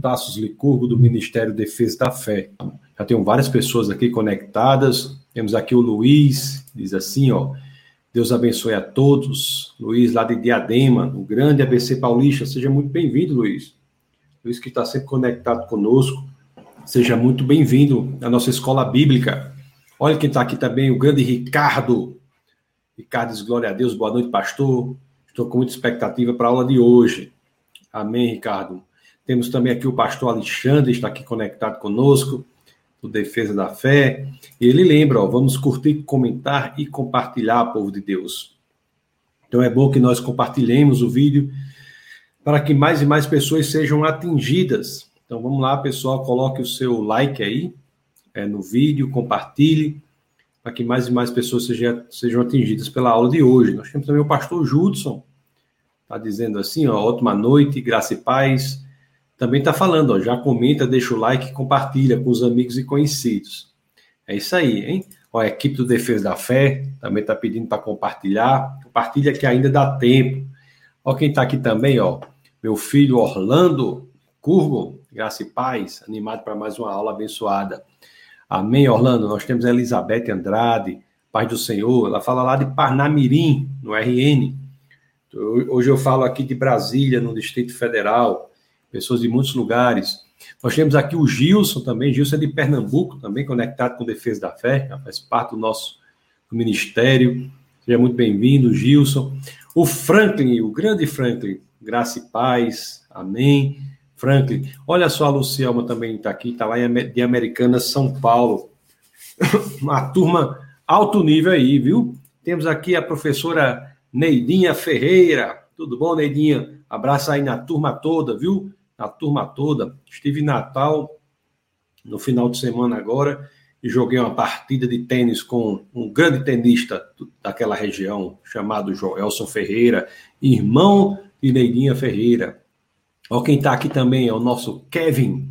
Tassos Licurgo, do Ministério Defesa da Fé. Já tenho várias pessoas aqui conectadas. Temos aqui o Luiz, diz assim, ó, Deus abençoe a todos. Luiz, lá de Diadema, no grande ABC Paulista. Seja muito bem-vindo, Luiz. Luiz, que está sempre conectado conosco. Seja muito bem-vindo à nossa escola bíblica. Olha quem está aqui também, o grande Ricardo. Ricardo diz, glória a Deus, boa noite, pastor. Estou com muita expectativa para a aula de hoje. Amém, Ricardo. Temos também aqui o pastor Alexandre, está aqui conectado conosco, do Defesa da Fé. E ele lembra, ó, vamos curtir, comentar e compartilhar, povo de Deus. Então é bom que nós compartilhemos o vídeo para que mais e mais pessoas sejam atingidas. Então vamos lá, pessoal, coloque o seu like aí no vídeo, compartilhe, para que mais e mais pessoas sejam atingidas pela aula de hoje. Nós temos também o pastor Judson, está dizendo assim, ó, ótima noite, graça e paz. Também está falando, ó, já comenta, deixa o like e compartilha com os amigos e conhecidos. É isso aí, hein? Ó, a equipe do Defesa da Fé também está pedindo para compartilhar. Compartilha que ainda dá tempo. Ó, quem está aqui também, ó, meu filho Orlando Curvo, graça e paz, animado para mais uma aula abençoada. Amém, Orlando. Nós temos a Elizabeth Andrade, paz do Senhor. Ela fala lá de Parnamirim, no RN. Hoje eu falo aqui de Brasília, no Distrito Federal. Pessoas de muitos lugares. Nós temos aqui o Gilson também. Gilson é de Pernambuco, também conectado com Defesa da Fé. Faz parte do nosso ministério. Seja muito bem-vindo, Gilson. O Franklin, o grande Franklin. Graça e paz. Amém. Franklin, olha só, a Lucielma também está aqui, está lá de Americana, São Paulo. Uma turma alto nível aí, viu? Temos aqui a professora Neidinha Ferreira. Tudo bom, Neidinha? Abraço aí na turma toda, viu? Na turma toda. Estive em Natal, no final de semana agora, e joguei uma partida de tênis com um grande tenista daquela região, chamado Joelson Ferreira, irmão de Neidinha Ferreira. Ó, quem está aqui também é o nosso Kevin.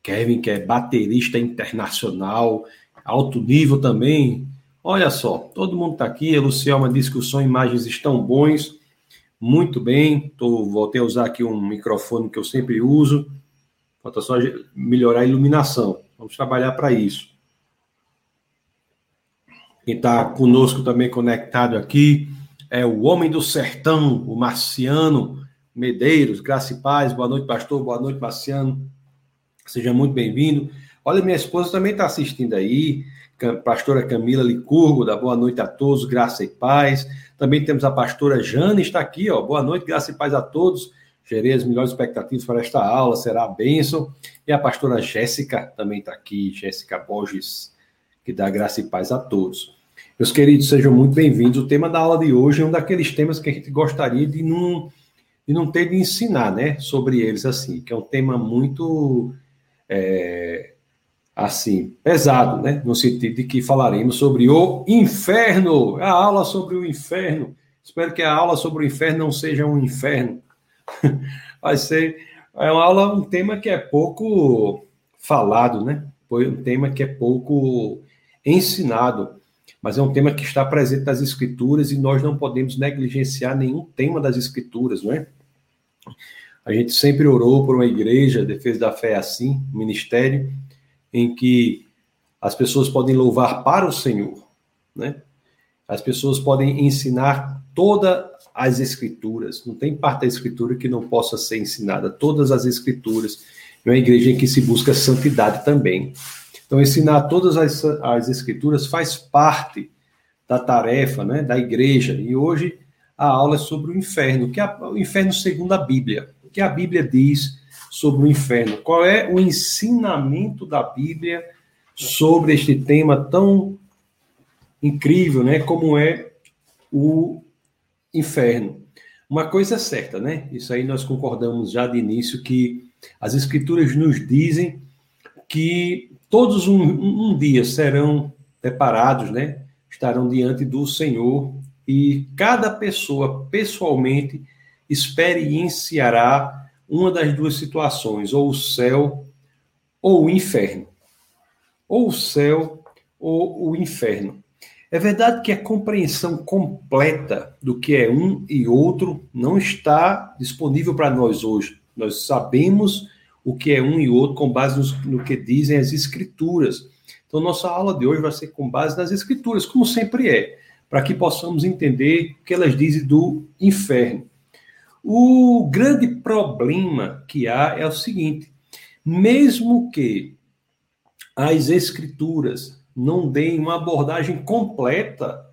Kevin, que é baterista internacional, alto nível também. Olha só, todo mundo está aqui. A Lucielma disse que o som e imagens estão bons. Muito bem. Voltei a usar aqui um microfone que eu sempre uso. Falta só melhorar a iluminação. Vamos trabalhar para isso. Quem está conosco também conectado aqui é o Homem do Sertão, o Marciano Medeiros, graça e paz, boa noite, pastor, boa noite, Marciano, seja muito bem-vindo. Olha, minha esposa também está assistindo aí, pastora Camila Licurgo, da boa noite a todos, graça e paz. Também temos a pastora Jane, está aqui, ó, boa noite, graça e paz a todos, gerei as melhores expectativas para esta aula, será a bênção. E a pastora Jéssica também está aqui, Jéssica Borges, que dá graça e paz a todos. Meus queridos, sejam muito bem-vindos. O tema da aula de hoje é um daqueles temas que a gente gostaria de não ter de ensinar, né, sobre eles, assim, que é um tema muito, pesado, né, no sentido de que falaremos sobre o inferno, a aula sobre o inferno. Espero que a aula sobre o inferno não seja um inferno. Vai ser uma aula, um tema que é pouco falado, né, foi um tema que é pouco ensinado. Mas é um tema que está presente nas Escrituras e nós não podemos negligenciar nenhum tema das Escrituras, não é? A gente sempre orou por uma igreja, Defesa da Fé é assim, um ministério, em que as pessoas podem louvar para o Senhor, né? As pessoas podem ensinar todas as Escrituras, não tem parte da Escritura que não possa ser ensinada, todas as Escrituras, é uma igreja em que se busca santidade também. Então, ensinar todas as escrituras faz parte da tarefa, né, da igreja. E hoje a aula é sobre o inferno, que é o inferno segundo a Bíblia. O que a Bíblia diz sobre o inferno? Qual é o ensinamento da Bíblia sobre este tema tão incrível, né, como é o inferno? Uma coisa é certa, né? Isso aí nós concordamos já de início, que as escrituras nos dizem que todos um dia serão deparados, né? Estarão diante do Senhor e cada pessoa pessoalmente experienciará uma das duas situações, ou o céu ou o inferno. Ou o céu ou o inferno. É verdade que a compreensão completa do que é um e outro não está disponível para nós hoje. Nós sabemos o que é um e outro com base no que dizem as escrituras. Então, nossa aula de hoje vai ser com base nas escrituras, como sempre é, para que possamos entender o que elas dizem do inferno. O grande problema que há é o seguinte: mesmo que as escrituras não deem uma abordagem completa,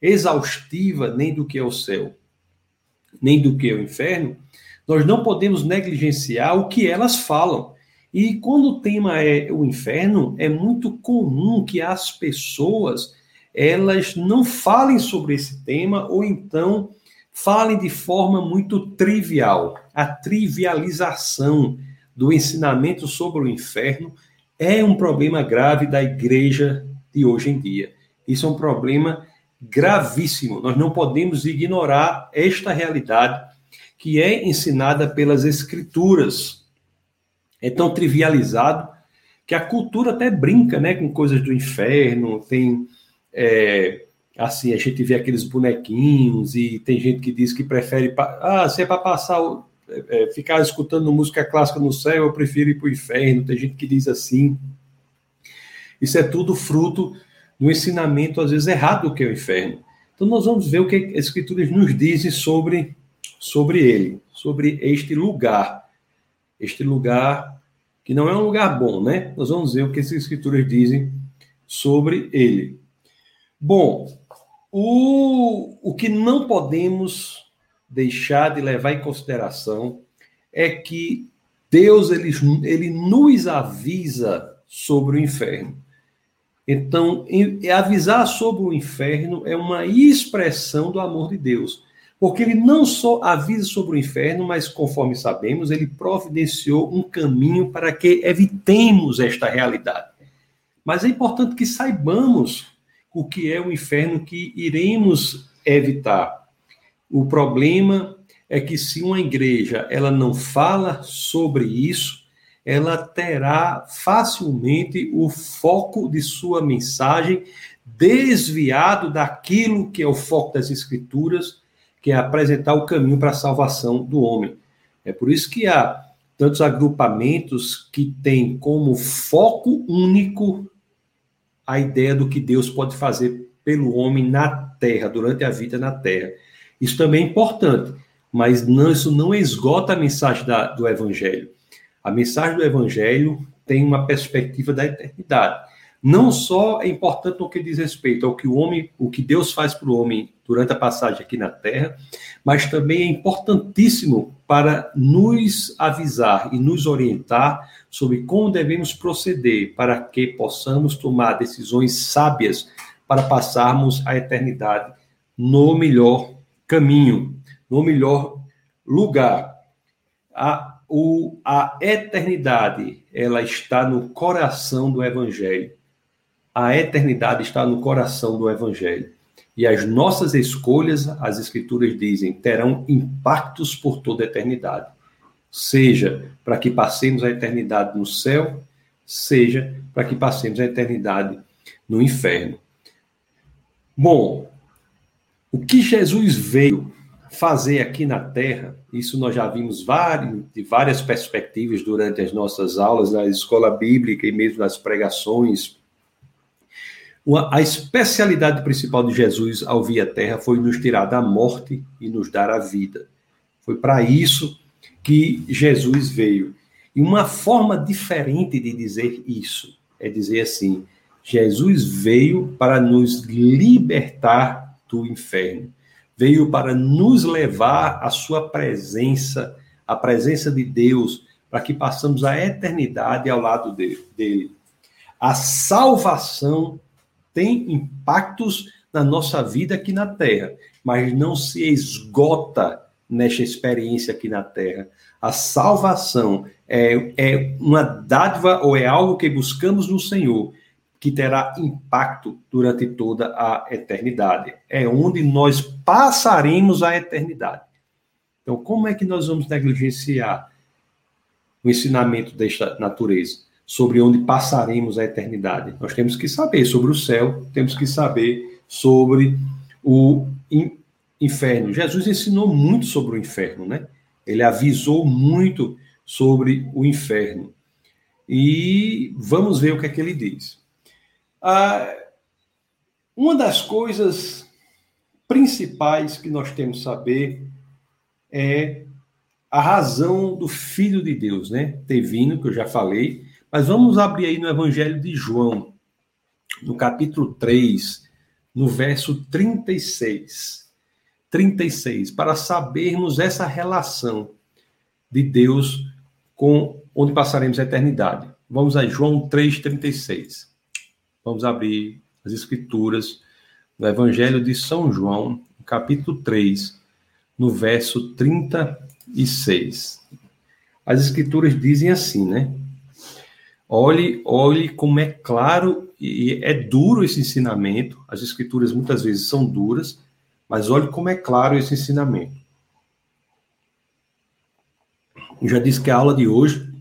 exaustiva, nem do que é o céu, nem do que é o inferno, nós não podemos negligenciar o que elas falam. E quando o tema é o inferno, é muito comum que as pessoas, elas não falem sobre esse tema, ou então falem de forma muito trivial. A trivialização do ensinamento sobre o inferno é um problema grave da igreja de hoje em dia. Isso é um problema gravíssimo. Nós não podemos ignorar esta realidade que é ensinada pelas escrituras. É tão trivializado que a cultura até brinca, né, com coisas do inferno. Tem, assim, a gente vê aqueles bonequinhos e tem gente que diz que prefere... se é para passar... ficar escutando música clássica no céu, eu prefiro ir para o inferno. Tem gente que diz assim. Isso é tudo fruto do ensinamento, às vezes, errado do que é o inferno. Então, nós vamos ver o que as escrituras nos dizem sobre ele, sobre este lugar que não é um lugar bom, né? Nós vamos ver o que as escrituras dizem sobre ele. Bom, o que não podemos deixar de levar em consideração é que Deus ele nos avisa sobre o inferno. Então, avisar sobre o inferno é uma expressão do amor de Deus, porque ele não só avisa sobre o inferno, mas, conforme sabemos, ele providenciou um caminho para que evitemos esta realidade. Mas é importante que saibamos o que é o inferno que iremos evitar. O problema é que se uma igreja ela não fala sobre isso, ela terá facilmente o foco de sua mensagem desviado daquilo que é o foco das escrituras, que é apresentar o caminho para a salvação do homem. É por isso que há tantos agrupamentos que têm como foco único a ideia do que Deus pode fazer pelo homem na terra, durante a vida na terra. Isso também é importante, mas não, isso não esgota a mensagem do Evangelho. A mensagem do Evangelho tem uma perspectiva da eternidade. Não só é importante no que diz respeito ao que o que Deus faz para o homem durante a passagem aqui na Terra, mas também é importantíssimo para nos avisar e nos orientar sobre como devemos proceder para que possamos tomar decisões sábias para passarmos a eternidade no melhor caminho, no melhor lugar. A eternidade, ela está no coração do Evangelho. A eternidade está no coração do Evangelho. E as nossas escolhas, as Escrituras dizem, terão impactos por toda a eternidade. Seja para que passemos a eternidade no céu, seja para que passemos a eternidade no inferno. Bom, o que Jesus veio fazer aqui na Terra, isso nós já vimos de várias perspectivas durante as nossas aulas na escola bíblica e mesmo nas pregações. A especialidade principal de Jesus ao vir à Terra foi nos tirar da morte e nos dar a vida. Foi para isso que Jesus veio. E uma forma diferente de dizer isso é dizer assim: Jesus veio para nos libertar do inferno. Veio para nos levar à sua presença, à presença de Deus, para que passemos a eternidade ao lado dele. A salvação tem impactos na nossa vida aqui na Terra, mas não se esgota nesta experiência aqui na Terra. A salvação é uma dádiva ou é algo que buscamos no Senhor, que terá impacto durante toda a eternidade. É onde nós passaremos a eternidade. Então, como é que nós vamos negligenciar o ensinamento desta natureza sobre onde passaremos a eternidade? Nós temos que saber sobre o céu, temos que saber sobre o inferno. Jesus ensinou muito sobre o inferno, né? Ele avisou muito sobre o inferno. E vamos ver o que é que ele diz. Uma das coisas principais que nós temos que saber é a razão do Filho de Deus, né? Ter vindo, que eu já falei, mas vamos abrir aí no Evangelho de João, no capítulo 3, no verso 36, para sabermos essa relação de Deus com onde passaremos a eternidade. Vamos a João 3, 36. Vamos abrir as escrituras do Evangelho de São João, capítulo 3, no verso 36. As escrituras dizem assim, né? Olhe como é claro e é duro esse ensinamento. As escrituras muitas vezes são duras, mas olhe como é claro esse ensinamento. Eu já disse que a aula de hoje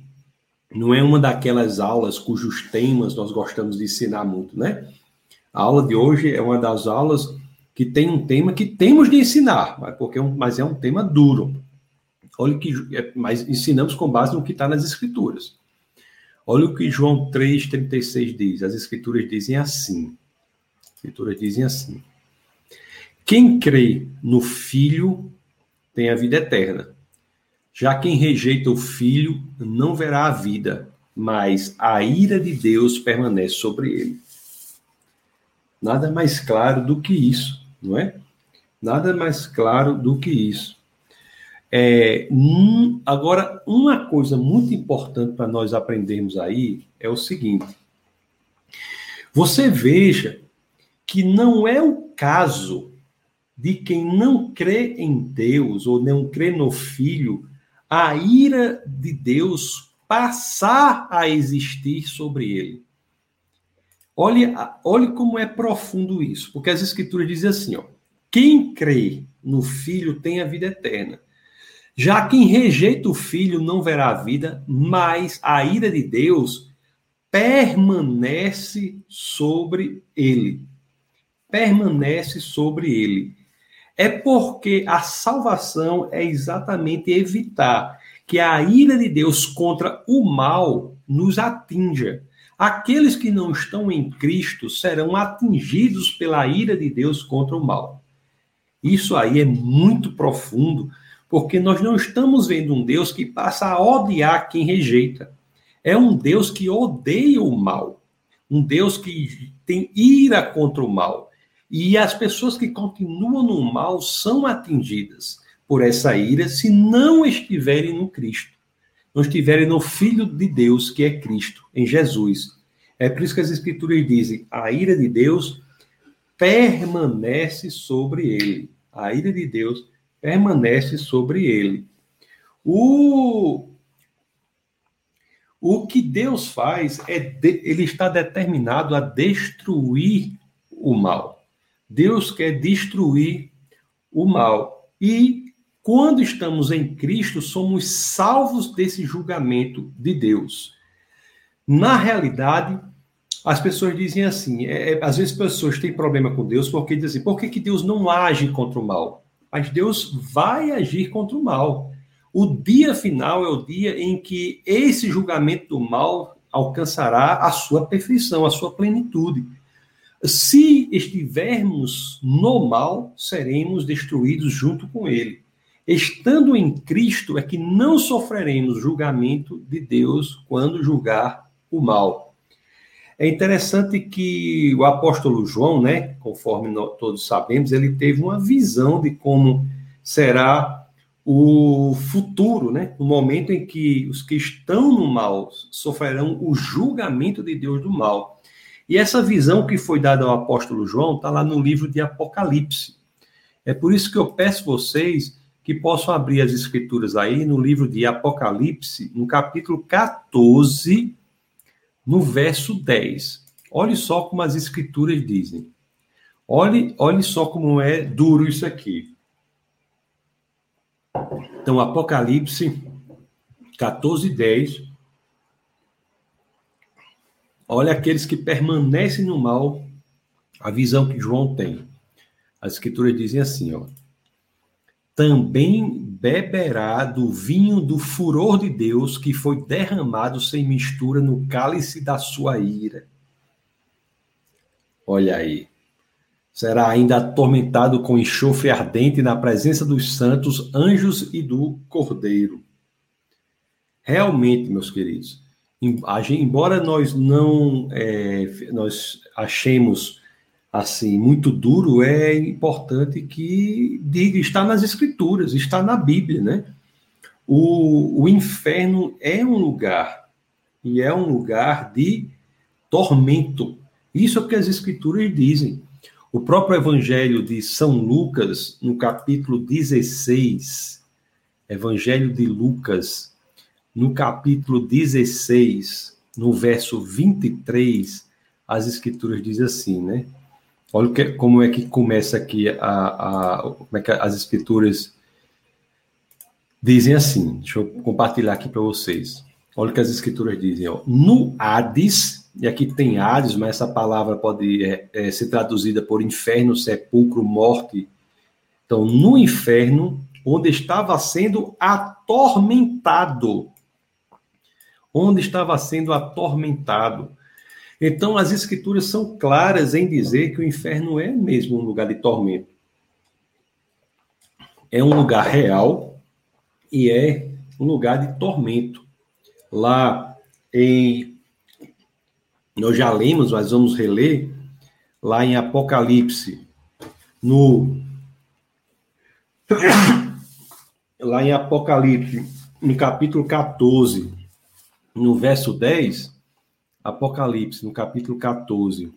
não é uma daquelas aulas cujos temas nós gostamos de ensinar muito, né? A aula de hoje é uma das aulas que tem um tema que temos de ensinar, mas é um tema duro. Mas ensinamos com base no que está nas escrituras. Olha o que João 3,36 diz. As escrituras dizem assim. Quem crê no Filho tem a vida eterna. Já quem rejeita o Filho não verá a vida, mas a ira de Deus permanece sobre ele. Nada mais claro do que isso, não é? Agora, uma coisa muito importante para nós aprendermos aí é o seguinte. Você veja que não é o caso de quem não crê em Deus ou não crê no Filho, a ira de Deus passar a existir sobre ele. Olhe como é profundo isso, porque as escrituras dizem assim, ó, quem crê no Filho tem a vida eterna. Já quem rejeita o Filho não verá a vida, mas a ira de Deus permanece sobre ele. É porque a salvação é exatamente evitar que a ira de Deus contra o mal nos atinja. Aqueles que não estão em Cristo serão atingidos pela ira de Deus contra o mal. Isso aí é muito profundo, porque nós não estamos vendo um Deus que passa a odiar quem rejeita. É um Deus que odeia o mal. Um Deus que tem ira contra o mal. E as pessoas que continuam no mal são atingidas por essa ira se não estiverem no Cristo. Não estiverem no Filho de Deus, que é Cristo, em Jesus. É por isso que as escrituras dizem, a ira de Deus permanece sobre ele. O que Deus faz, ele está determinado a destruir o mal. Deus quer destruir o mal. E quando estamos em Cristo, somos salvos desse julgamento de Deus. Na realidade, as pessoas dizem assim, às vezes as pessoas têm problema com Deus porque dizem assim, por que Deus não age contra o mal? Mas Deus vai agir contra o mal. O dia final é o dia em que esse julgamento do mal alcançará a sua perfeição, a sua plenitude. Se estivermos no mal, seremos destruídos junto com ele. Estando em Cristo é que não sofreremos julgamento de Deus quando julgar o mal. É interessante que o apóstolo João, né, conforme todos sabemos, ele teve uma visão de como será o futuro, né, o momento em que os que estão no mal sofrerão o julgamento de Deus do mal. E essa visão que foi dada ao apóstolo João está lá no livro de Apocalipse. É por isso que eu peço vocês que possam abrir as escrituras aí no livro de Apocalipse, no capítulo 14, no verso 10, olhe só como as escrituras dizem. Olhe só como é duro isso aqui. Então, Apocalipse 14, 10. Olha aqueles que permanecem no mal, a visão que João tem. As escrituras dizem assim, ó. Também beberá do vinho do furor de Deus que foi derramado sem mistura no cálice da sua ira. Olha aí. Será ainda atormentado com enxofre ardente na presença dos santos, anjos e do Cordeiro. Realmente, meus queridos, embora nós não nós achemos assim muito duro, é importante que diga, está nas Escrituras, está na Bíblia, né? O inferno é um lugar, e é um lugar de tormento. Isso é o que as Escrituras dizem. O próprio Evangelho de São Lucas, no capítulo 16, Evangelho de Lucas, no capítulo 16, no verso 23, as Escrituras dizem assim, né? Olha como é que começa aqui, como é que as Escrituras dizem assim. Deixa eu compartilhar aqui para vocês. Olha o que as Escrituras dizem, ó. No Hades... E aqui tem Hades, mas essa palavra pode ser traduzida por inferno, sepulcro, morte. Então, no inferno, onde estava sendo atormentado. Então, as Escrituras são claras em dizer que o inferno é mesmo um lugar de tormento. É um lugar real e é um lugar de tormento. Lá em... Nós já lemos, mas vamos reler, lá em Apocalipse, no capítulo 14, no verso 10, Apocalipse, no capítulo 14,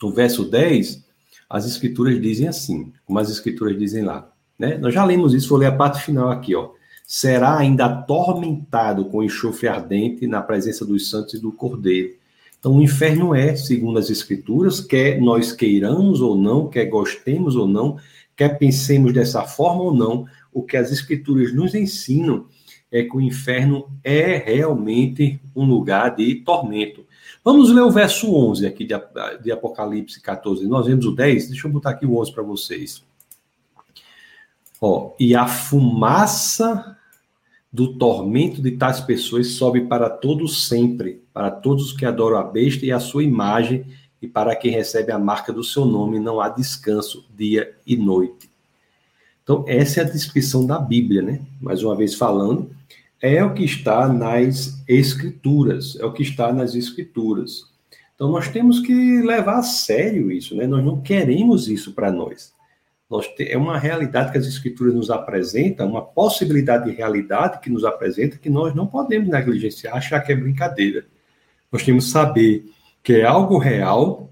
no verso 10, as Escrituras dizem assim, como as Escrituras dizem lá, né? Nós já lemos isso, vou ler a parte final aqui, ó. Será ainda atormentado com enxofre ardente na presença dos santos e do Cordeiro. Então, o inferno é, segundo as Escrituras, quer nós queiramos ou não, quer gostemos ou não, quer pensemos dessa forma ou não, o que as Escrituras nos ensinam é que o inferno é realmente um lugar de tormento. Vamos ler o verso 11 aqui de Apocalipse 14. Nós vemos o 10, deixa eu botar aqui o 11 para vocês. Ó, e a fumaça do tormento de tais pessoas sobe para todos sempre, para todos os que adoram a besta e a sua imagem, e para quem recebe a marca do seu nome, não há descanso dia e noite. Então, essa é a descrição da Bíblia, né? Mais uma vez falando, é o que está nas Escrituras, Então, nós temos que levar a sério isso, né? Nós não queremos isso para nós. É uma realidade que as Escrituras nos apresentam, uma possibilidade de realidade que nos apresenta, que nós não podemos negligenciar, achar que é brincadeira. Nós temos que saber que é algo real,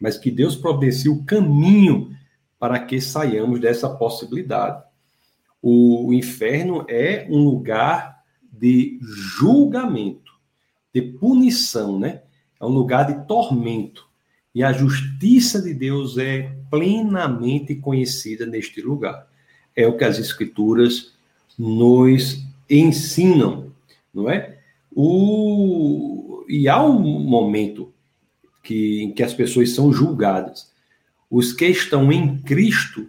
mas que Deus providencia o caminho para que saiamos dessa possibilidade. O inferno é um lugar de julgamento, de punição, né? É um lugar de tormento. E a justiça de Deus é plenamente conhecida neste lugar. É o que as Escrituras nos ensinam, não é? E há um momento em que as pessoas são julgadas. Os que estão em Cristo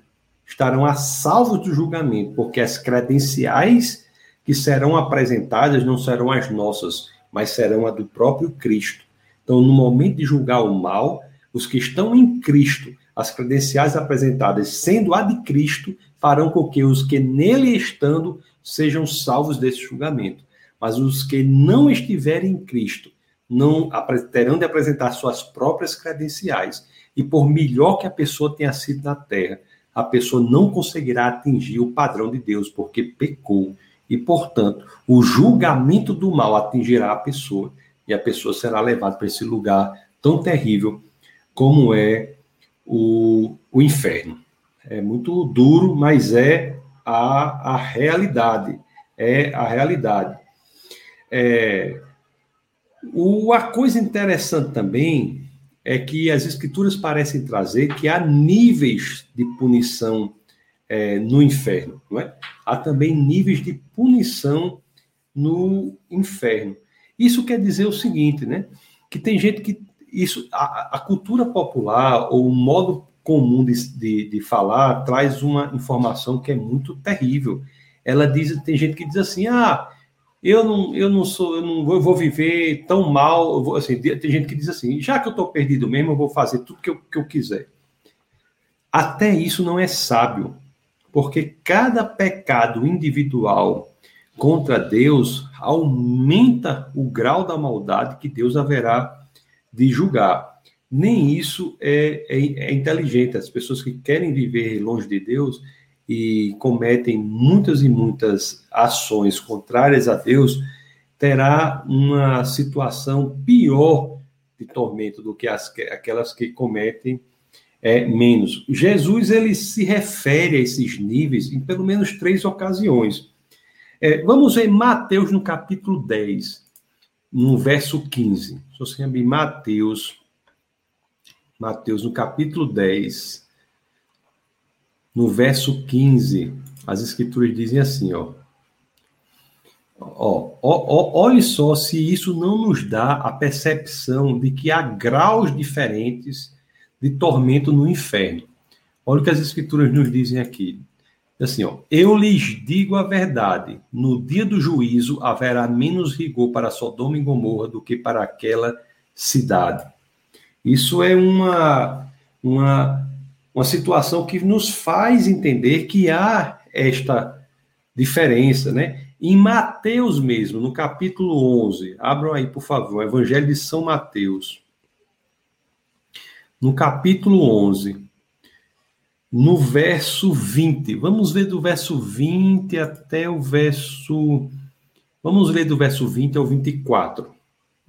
estarão a salvo do julgamento, porque as credenciais que serão apresentadas não serão as nossas, mas serão a do próprio Cristo. Então, no momento de julgar o mal, os que estão em Cristo, as credenciais apresentadas sendo a de Cristo, farão com que os que nele estando sejam salvos desse julgamento. Mas os que não estiverem em Cristo não terão de apresentar suas próprias credenciais. E por melhor que a pessoa tenha sido na terra, a pessoa não conseguirá atingir o padrão de Deus, porque pecou. E, portanto, o julgamento do mal atingirá a pessoa. E a pessoa será levada para esse lugar tão terrível como é o inferno. É muito duro, mas é a realidade. A coisa interessante também é que as Escrituras parecem trazer que há níveis de punição no inferno, não é? Há também níveis de punição no inferno. Isso quer dizer o seguinte, né? Que tem gente que... A cultura popular ou o modo comum de falar traz uma informação que é muito terrível. Ela diz, tem gente que diz assim, eu vou viver tão mal, tem gente que diz assim, já que eu estou perdido mesmo, eu vou fazer tudo que eu quiser. Até isso não é sábio, porque cada pecado individual contra Deus aumenta o grau da maldade que Deus haverá de julgar. Nem isso é inteligente. As pessoas que querem viver longe de Deus e cometem muitas e muitas ações contrárias a Deus, terá uma situação pior de tormento do que aquelas que cometem menos. Jesus, ele se refere a esses níveis em pelo menos 3 ocasiões. Vamos ver Mateus no capítulo 10, no verso 15. Se você abrir Mateus no capítulo 10... No verso 15, as escrituras dizem assim, olhe só se isso não nos dá a percepção de que há graus diferentes de tormento no inferno. Olha o que as escrituras nos dizem aqui. Assim, eu lhes digo a verdade, no dia do juízo haverá menos rigor para Sodoma e Gomorra do que para aquela cidade. Isso é uma situação que nos faz entender que há esta diferença, né? Em Mateus mesmo, no capítulo 11, abram aí, por favor, Evangelho de São Mateus. No capítulo 11, no verso 20. Vamos ler do verso 20 ao 24.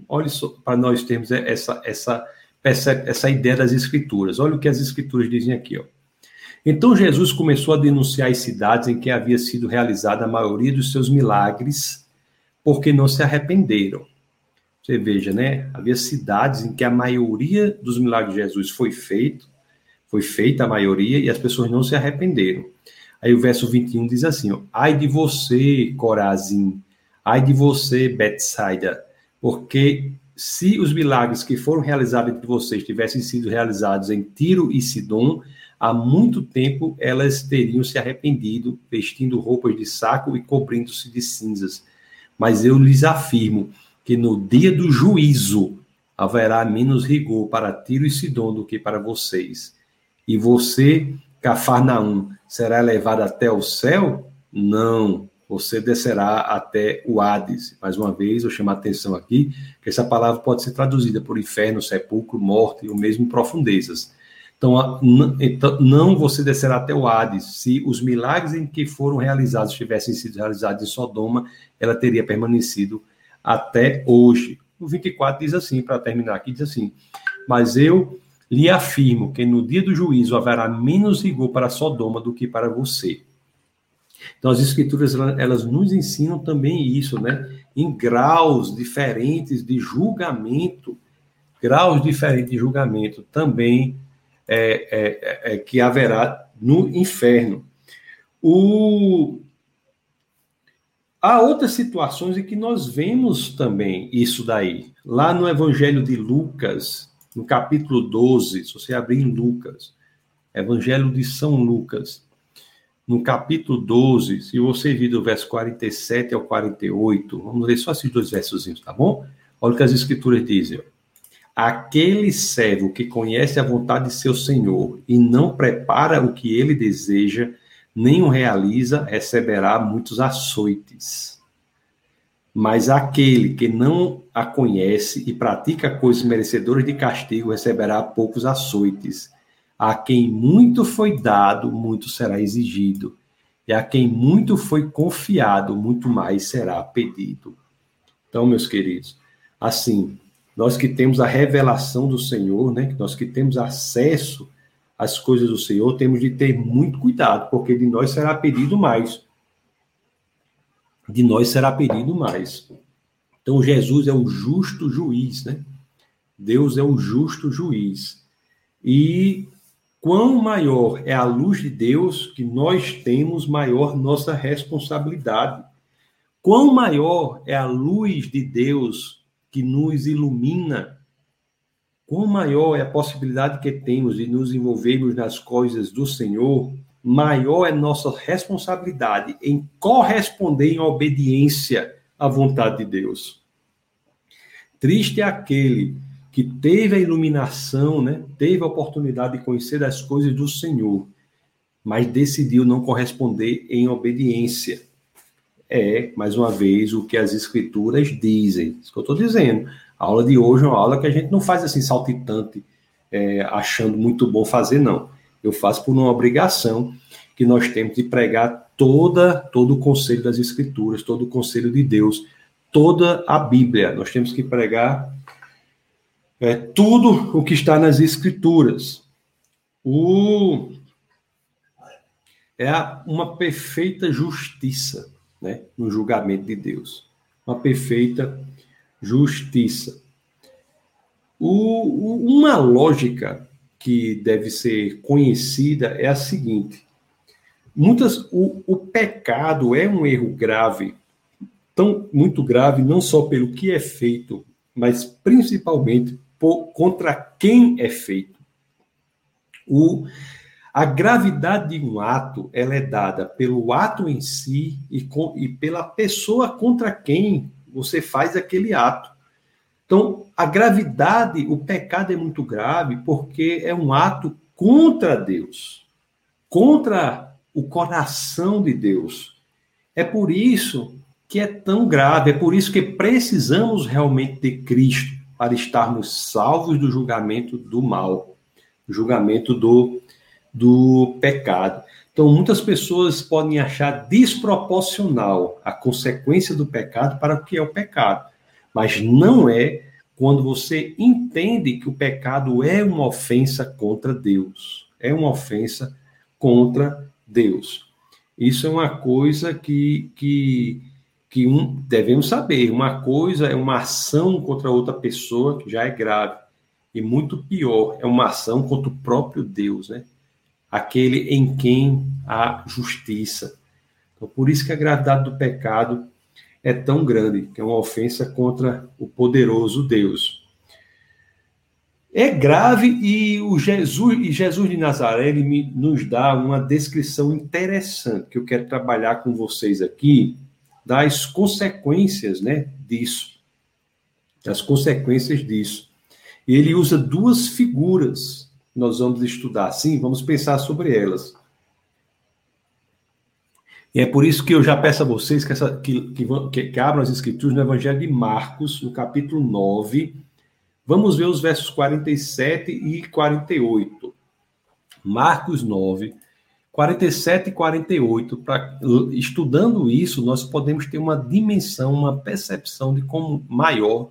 Olha só, para nós termos essa ideia das escrituras. Olha o que as escrituras dizem aqui. Então Jesus começou a denunciar as cidades em que havia sido realizada a maioria dos seus milagres, porque não se arrependeram. Você veja, né? Havia cidades em que a maioria dos milagres de Jesus foi feita a maioria, e as pessoas não se arrependeram. Aí o verso 21 diz assim, ai de você, Corazim, ai de você, Betsaida, porque se os milagres que foram realizados entre vocês tivessem sido realizados em Tiro e Sidom, há muito tempo elas teriam se arrependido, vestindo roupas de saco e cobrindo-se de cinzas. Mas eu lhes afirmo que no dia do juízo haverá menos rigor para Tiro e Sidom do que para vocês. E você, Cafarnaum, será levado até o céu? Não. Você descerá até o Hades. Mais uma vez, eu chamo a atenção aqui que essa palavra pode ser traduzida por inferno, sepulcro, morte ou mesmo profundezas. Então, não você descerá até o Hades. Se os milagres em que foram realizados tivessem sido realizados em Sodoma, ela teria permanecido até hoje. O 24 diz assim, para terminar aqui, diz assim, mas eu lhe afirmo que no dia do juízo haverá menos rigor para Sodoma do que para você. Então, as escrituras, elas nos ensinam também isso, né? Em graus diferentes de julgamento, também que haverá no inferno. Há outras situações em que nós vemos também isso daí. Lá no Evangelho de Lucas, no capítulo 12, se você abrir em Lucas, Evangelho de São Lucas, no capítulo 12, se você vir do verso 47 ao 48, vamos ler só esses 2 versozinhos, tá bom? Olha o que as escrituras dizem. Aquele servo que conhece a vontade de seu senhor e não prepara o que ele deseja, nem o realiza, receberá muitos açoites. Mas aquele que não a conhece e pratica coisas merecedoras de castigo, receberá poucos açoites. A quem muito foi dado, muito será exigido. E a quem muito foi confiado, muito mais será pedido. Então, meus queridos, assim, nós que temos a revelação do Senhor, né? Nós que temos acesso às coisas do Senhor, temos de ter muito cuidado, porque de nós será pedido mais. Então, Jesus é o justo juiz, né? Deus é o justo juiz. E quão maior é a luz de Deus que nós temos, maior nossa responsabilidade. Quão maior é a luz de Deus que nos ilumina, quão maior é a possibilidade que temos de nos envolvermos nas coisas do Senhor, maior é nossa responsabilidade em corresponder em obediência à vontade de Deus. Triste é aquele que teve a iluminação, né? Teve a oportunidade de conhecer as coisas do Senhor, mas decidiu não corresponder em obediência. É, mais uma vez, o que as Escrituras dizem. Isso que eu estou dizendo. A aula de hoje é uma aula que a gente não faz assim saltitante, achando muito bom fazer, não. Eu faço por uma obrigação que nós temos de pregar todo o conselho das Escrituras, todo o conselho de Deus, toda a Bíblia. Nós temos que pregar... tudo o que está nas Escrituras. É uma perfeita justiça, né, no julgamento de Deus. Uma perfeita justiça. Uma lógica que deve ser conhecida é a seguinte. O pecado é um erro grave, muito grave, não só pelo que é feito, mas principalmente contra quem é feito. A gravidade de um ato, ela é dada pelo ato em si e pela pessoa contra quem você faz aquele ato. Então, a gravidade, o pecado é muito grave porque é um ato contra Deus, contra o coração de Deus. É por isso que é tão grave, é por isso que precisamos realmente de Cristo, para estarmos salvos do julgamento do mal, do julgamento do pecado. Então, muitas pessoas podem achar desproporcional a consequência do pecado para o que é o pecado, mas não é quando você entende que o pecado é uma ofensa contra Deus, é uma ofensa contra Deus. Isso é uma coisa que devemos saber. Uma coisa é uma ação contra outra pessoa, que já é grave, e muito pior, é uma ação contra o próprio Deus, né? Aquele em quem há justiça. Então, por isso que a gravidade do pecado é tão grande, que é uma ofensa contra o poderoso Deus. É grave, e Jesus de Nazaré nos dá uma descrição interessante, que eu quero trabalhar com vocês aqui, das consequências, né, disso. Das consequências disso. Ele usa duas figuras que nós vamos estudar. Sim, vamos pensar sobre elas. E é por isso que eu já peço a vocês que abram as Escrituras no Evangelho de Marcos, no capítulo 9. Vamos ver os versos 47 e 48. Marcos 9. 47 e 48, estudando isso, nós podemos ter uma dimensão, uma percepção maior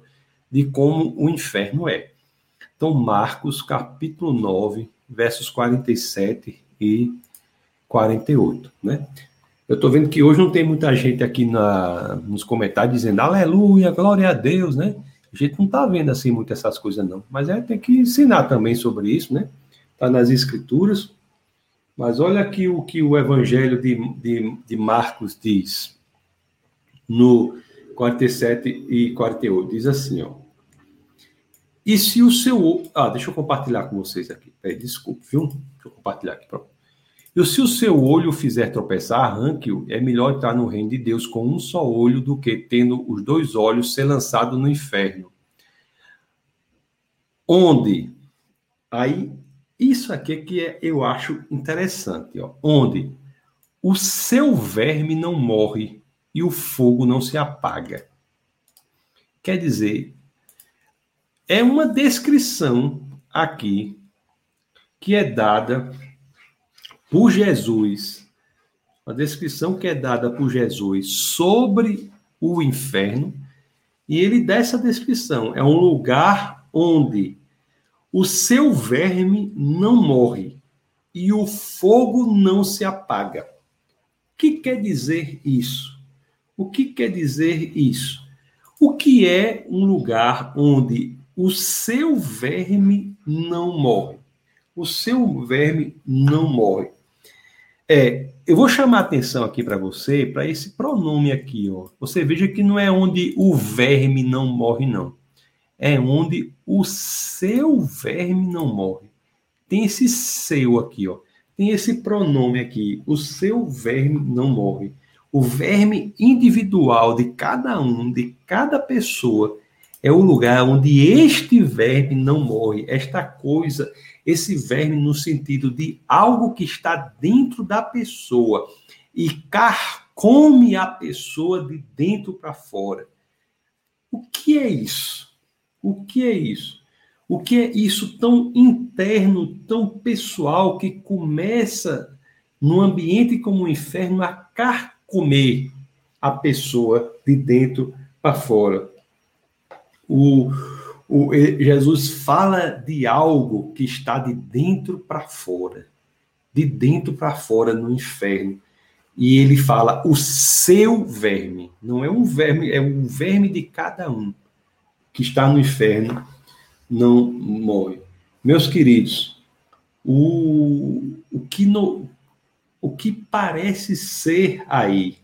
de como o inferno é. Então, Marcos, capítulo 9, versos 47 e 48. Né? Eu estou vendo que hoje não tem muita gente aqui nos comentários dizendo aleluia, glória a Deus, né? A gente não está vendo assim muito essas coisas, não. Mas tem que ensinar também sobre isso, né? Está nas Escrituras. Mas olha aqui o que o Evangelho de Marcos diz, no 47 e 48. Diz assim, ó. E se o seu... deixa eu compartilhar com vocês aqui. Desculpe, viu? Deixa eu compartilhar aqui. Pronto. E se o seu olho o fizer tropeçar, arranque-o. É melhor entrar no reino de Deus com um só olho do que, tendo os dois olhos, ser lançado no inferno. Onde? Aí... Isso aqui que eu acho interessante, ó, onde o seu verme não morre e o fogo não se apaga. Quer dizer, é uma descrição aqui que é dada por Jesus, uma descrição que é dada por Jesus sobre o inferno, e ele dá essa descrição, é um lugar onde o seu verme não morre e o fogo não se apaga. O que quer dizer isso? O que é um lugar onde o seu verme não morre? Eu vou chamar a atenção aqui para você, para esse pronome aqui, ó. Você veja que não é onde o verme não morre, não. É onde o seu verme não morre. Tem esse seu aqui, ó. tem esse pronome aqui, o seu verme não morre. O verme individual de cada um, de cada pessoa, é o lugar onde este verme não morre. Esta coisa, esse verme no sentido de algo que está dentro da pessoa e carcome a pessoa de dentro para fora. O que é isso? O que é isso? O que é isso tão interno, tão pessoal, que começa num ambiente como o inferno a carcomer a pessoa de dentro para fora? Jesus fala de algo que está de dentro para fora. De dentro para fora no inferno. E ele fala o seu verme. Não é um verme, é um verme de cada um que está no inferno não morre. Meus queridos, o que parece ser aí,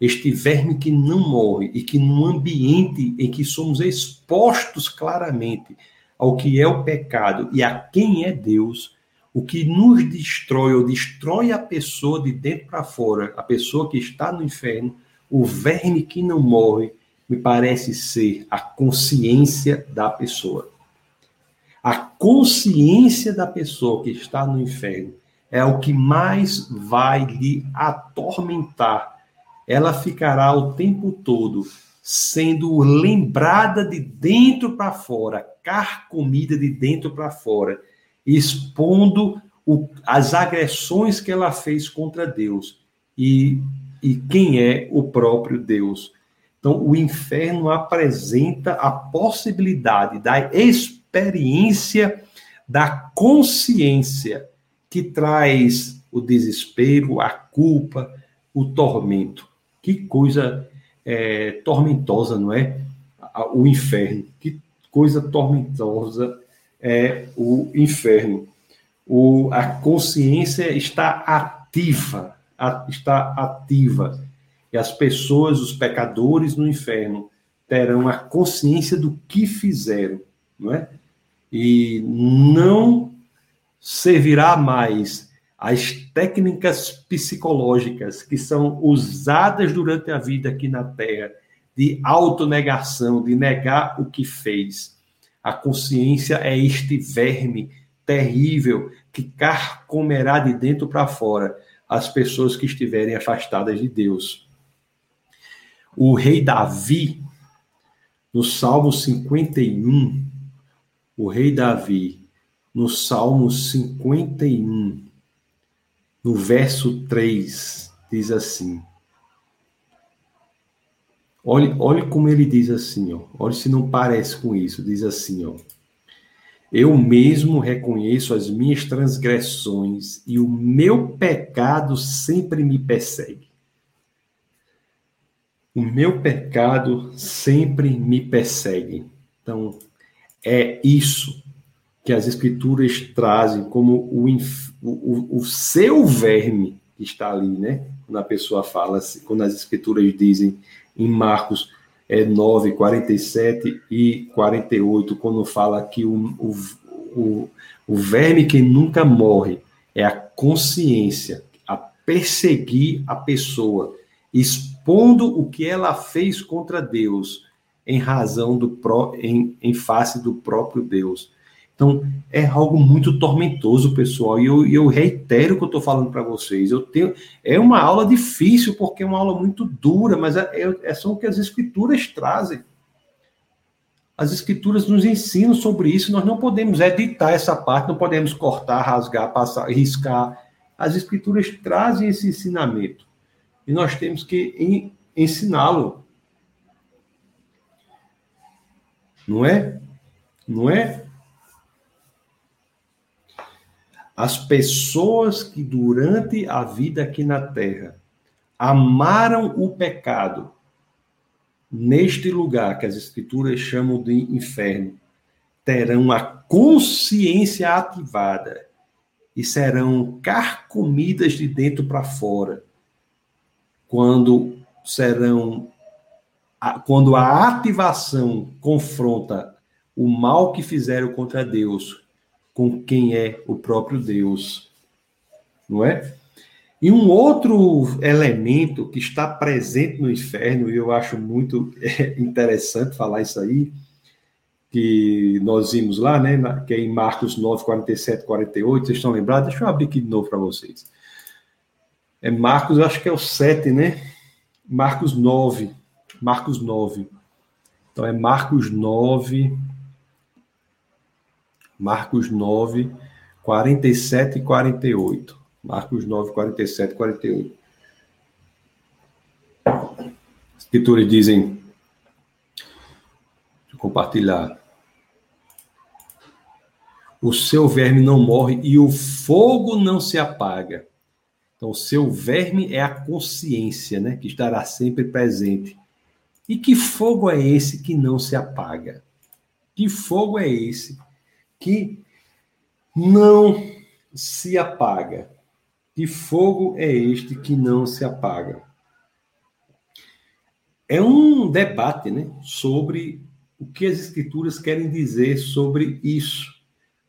este verme que não morre e que num ambiente em que somos expostos claramente ao que é o pecado e a quem é Deus, o que nos destrói ou destrói a pessoa de dentro para fora, a pessoa que está no inferno, o verme que não morre, me parece ser a consciência da pessoa. A consciência da pessoa que está no inferno é o que mais vai lhe atormentar. Ela ficará o tempo todo sendo lembrada de dentro para fora, carcomida de dentro para fora, expondo as agressões que ela fez contra Deus e quem é o próprio Deus. Então, o inferno apresenta a possibilidade da experiência da consciência que traz o desespero, a culpa, o tormento. Que coisa tormentosa, não é? O inferno. Que coisa tormentosa é o inferno. A consciência está ativa, E as pessoas, os pecadores no inferno, terão a consciência do que fizeram, não é? E não servirá mais as técnicas psicológicas que são usadas durante a vida aqui na Terra, de autonegação, de negar o que fez. A consciência é este verme terrível que carcomerá de dentro para fora as pessoas que estiverem afastadas de Deus. O rei Davi, no Salmo 51, no verso 3, diz assim. Olha como ele diz assim, ó. Olha se não parece com isso. Diz assim, ó. Eu mesmo reconheço as minhas transgressões e o meu pecado sempre me persegue. O meu pecado sempre me persegue. Então, é isso que as Escrituras trazem como o seu verme que está ali, né? Quando a pessoa fala, quando as Escrituras dizem em Marcos 9, 47 e 48, quando fala que o verme que nunca morre é a consciência a perseguir a pessoa, expondo o que ela fez contra Deus em razão em face do próprio Deus. Então, é algo muito tormentoso, pessoal, e eu reitero o que eu estou falando para vocês. É uma aula difícil, porque é uma aula muito dura, mas são o que as Escrituras trazem. As Escrituras nos ensinam sobre isso, nós não podemos editar essa parte, não podemos cortar, rasgar, passar, riscar. As Escrituras trazem esse ensinamento. E nós temos que ensiná-lo. Não é? Não é? As pessoas que durante a vida aqui na Terra amaram o pecado neste lugar que as Escrituras chamam de inferno, terão a consciência ativada e serão carcomidas de dentro para fora. Quando a ativação confronta o mal que fizeram contra Deus com quem é o próprio Deus, não é? E um outro elemento que está presente no inferno, e eu acho muito interessante falar isso aí, que nós vimos lá, né, que é em Marcos 9, 47, 48, vocês estão lembrados? Deixa eu abrir aqui de novo para vocês. É Marcos, acho que é o 7, né? Marcos 9. Então é Marcos 9, 47 e 48. Marcos 9, 47 e 48. As escrituras dizem... Deixa eu compartilhar. O seu verme não morre e o fogo não se apaga. Então, o seu verme é a consciência, né? Que estará sempre presente. E que fogo é esse que não se apaga? Que fogo é esse que não se apaga? Que fogo é este que não se apaga? É um debate, né, sobre o que as escrituras querem dizer sobre isso,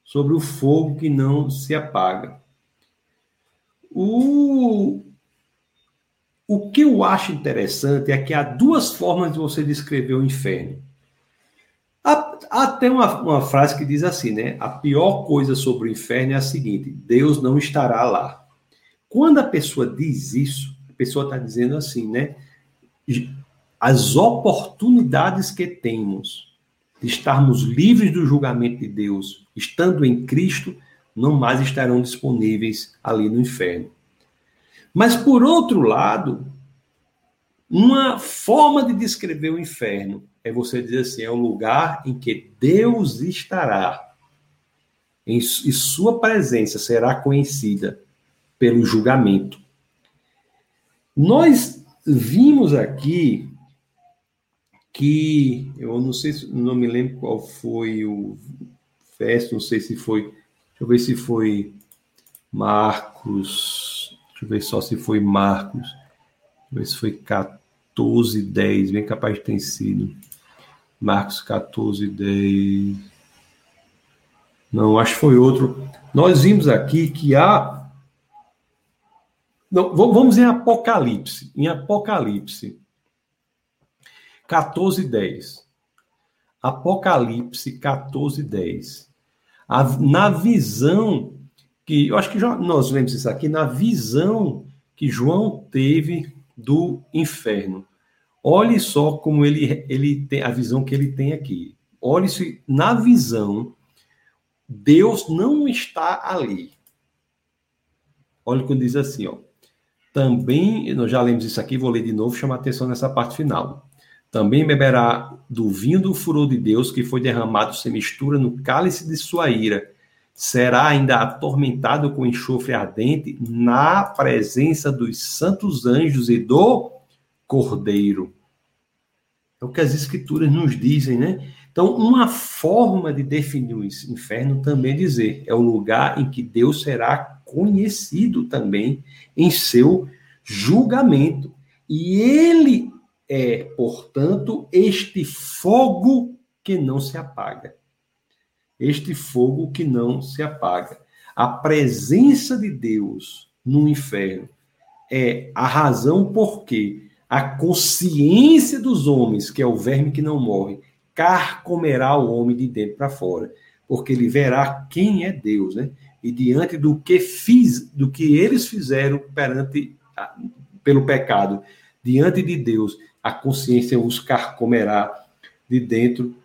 sobre o fogo que não se apaga. O que eu acho interessante é que há duas formas de você descrever o inferno. Há até uma frase que diz assim, né? A pior coisa sobre o inferno é a seguinte: Deus não estará lá. Quando a pessoa diz isso, a pessoa está dizendo assim, né? As oportunidades que temos de estarmos livres do julgamento de Deus, estando em Cristo, não mais estarão disponíveis ali no inferno. Mas, por outro lado, uma forma de descrever o inferno é você dizer assim, é um lugar em que Deus estará, e sua presença será conhecida pelo julgamento. Nós vimos aqui que, eu não sei, não me lembro qual foi o verso, não sei se foi, deixa eu ver se foi Marcos, deixa eu ver só se foi Marcos, deixa eu ver se foi 14, 10, bem capaz de ter sido. Marcos 14, 10. Não, acho que foi outro. Nós vimos aqui que há... Não, vamos em Apocalipse. Em Apocalipse 14, 10. Apocalipse 14, 10. Na visão que... Eu acho que nós vemos isso aqui. Na visão que João teve do inferno. Olhe só como ele tem a visão que ele tem aqui. Olhe-se na visão, Deus não está ali. Olha quando diz assim, ó. Também, nós já lemos isso aqui, vou ler de novo, chamar atenção nessa parte final. Também beberá do vinho do furor de Deus que foi derramado sem mistura no cálice de sua ira. Será ainda atormentado com enxofre ardente na presença dos santos anjos e do Cordeiro. É o que as escrituras nos dizem, né? Então, uma forma de definir o inferno também é dizer, é o lugar em que Deus será conhecido também em seu julgamento. E ele é, portanto, este fogo que não se apaga. Este fogo que não se apaga. A presença de Deus no inferno é a razão por quê? A consciência dos homens, que é o verme que não morre, carcomerá o homem de dentro para fora, porque ele verá quem é Deus, né? E diante do que eles fizeram perante, pelo pecado, diante de Deus, a consciência os carcomerá de dentro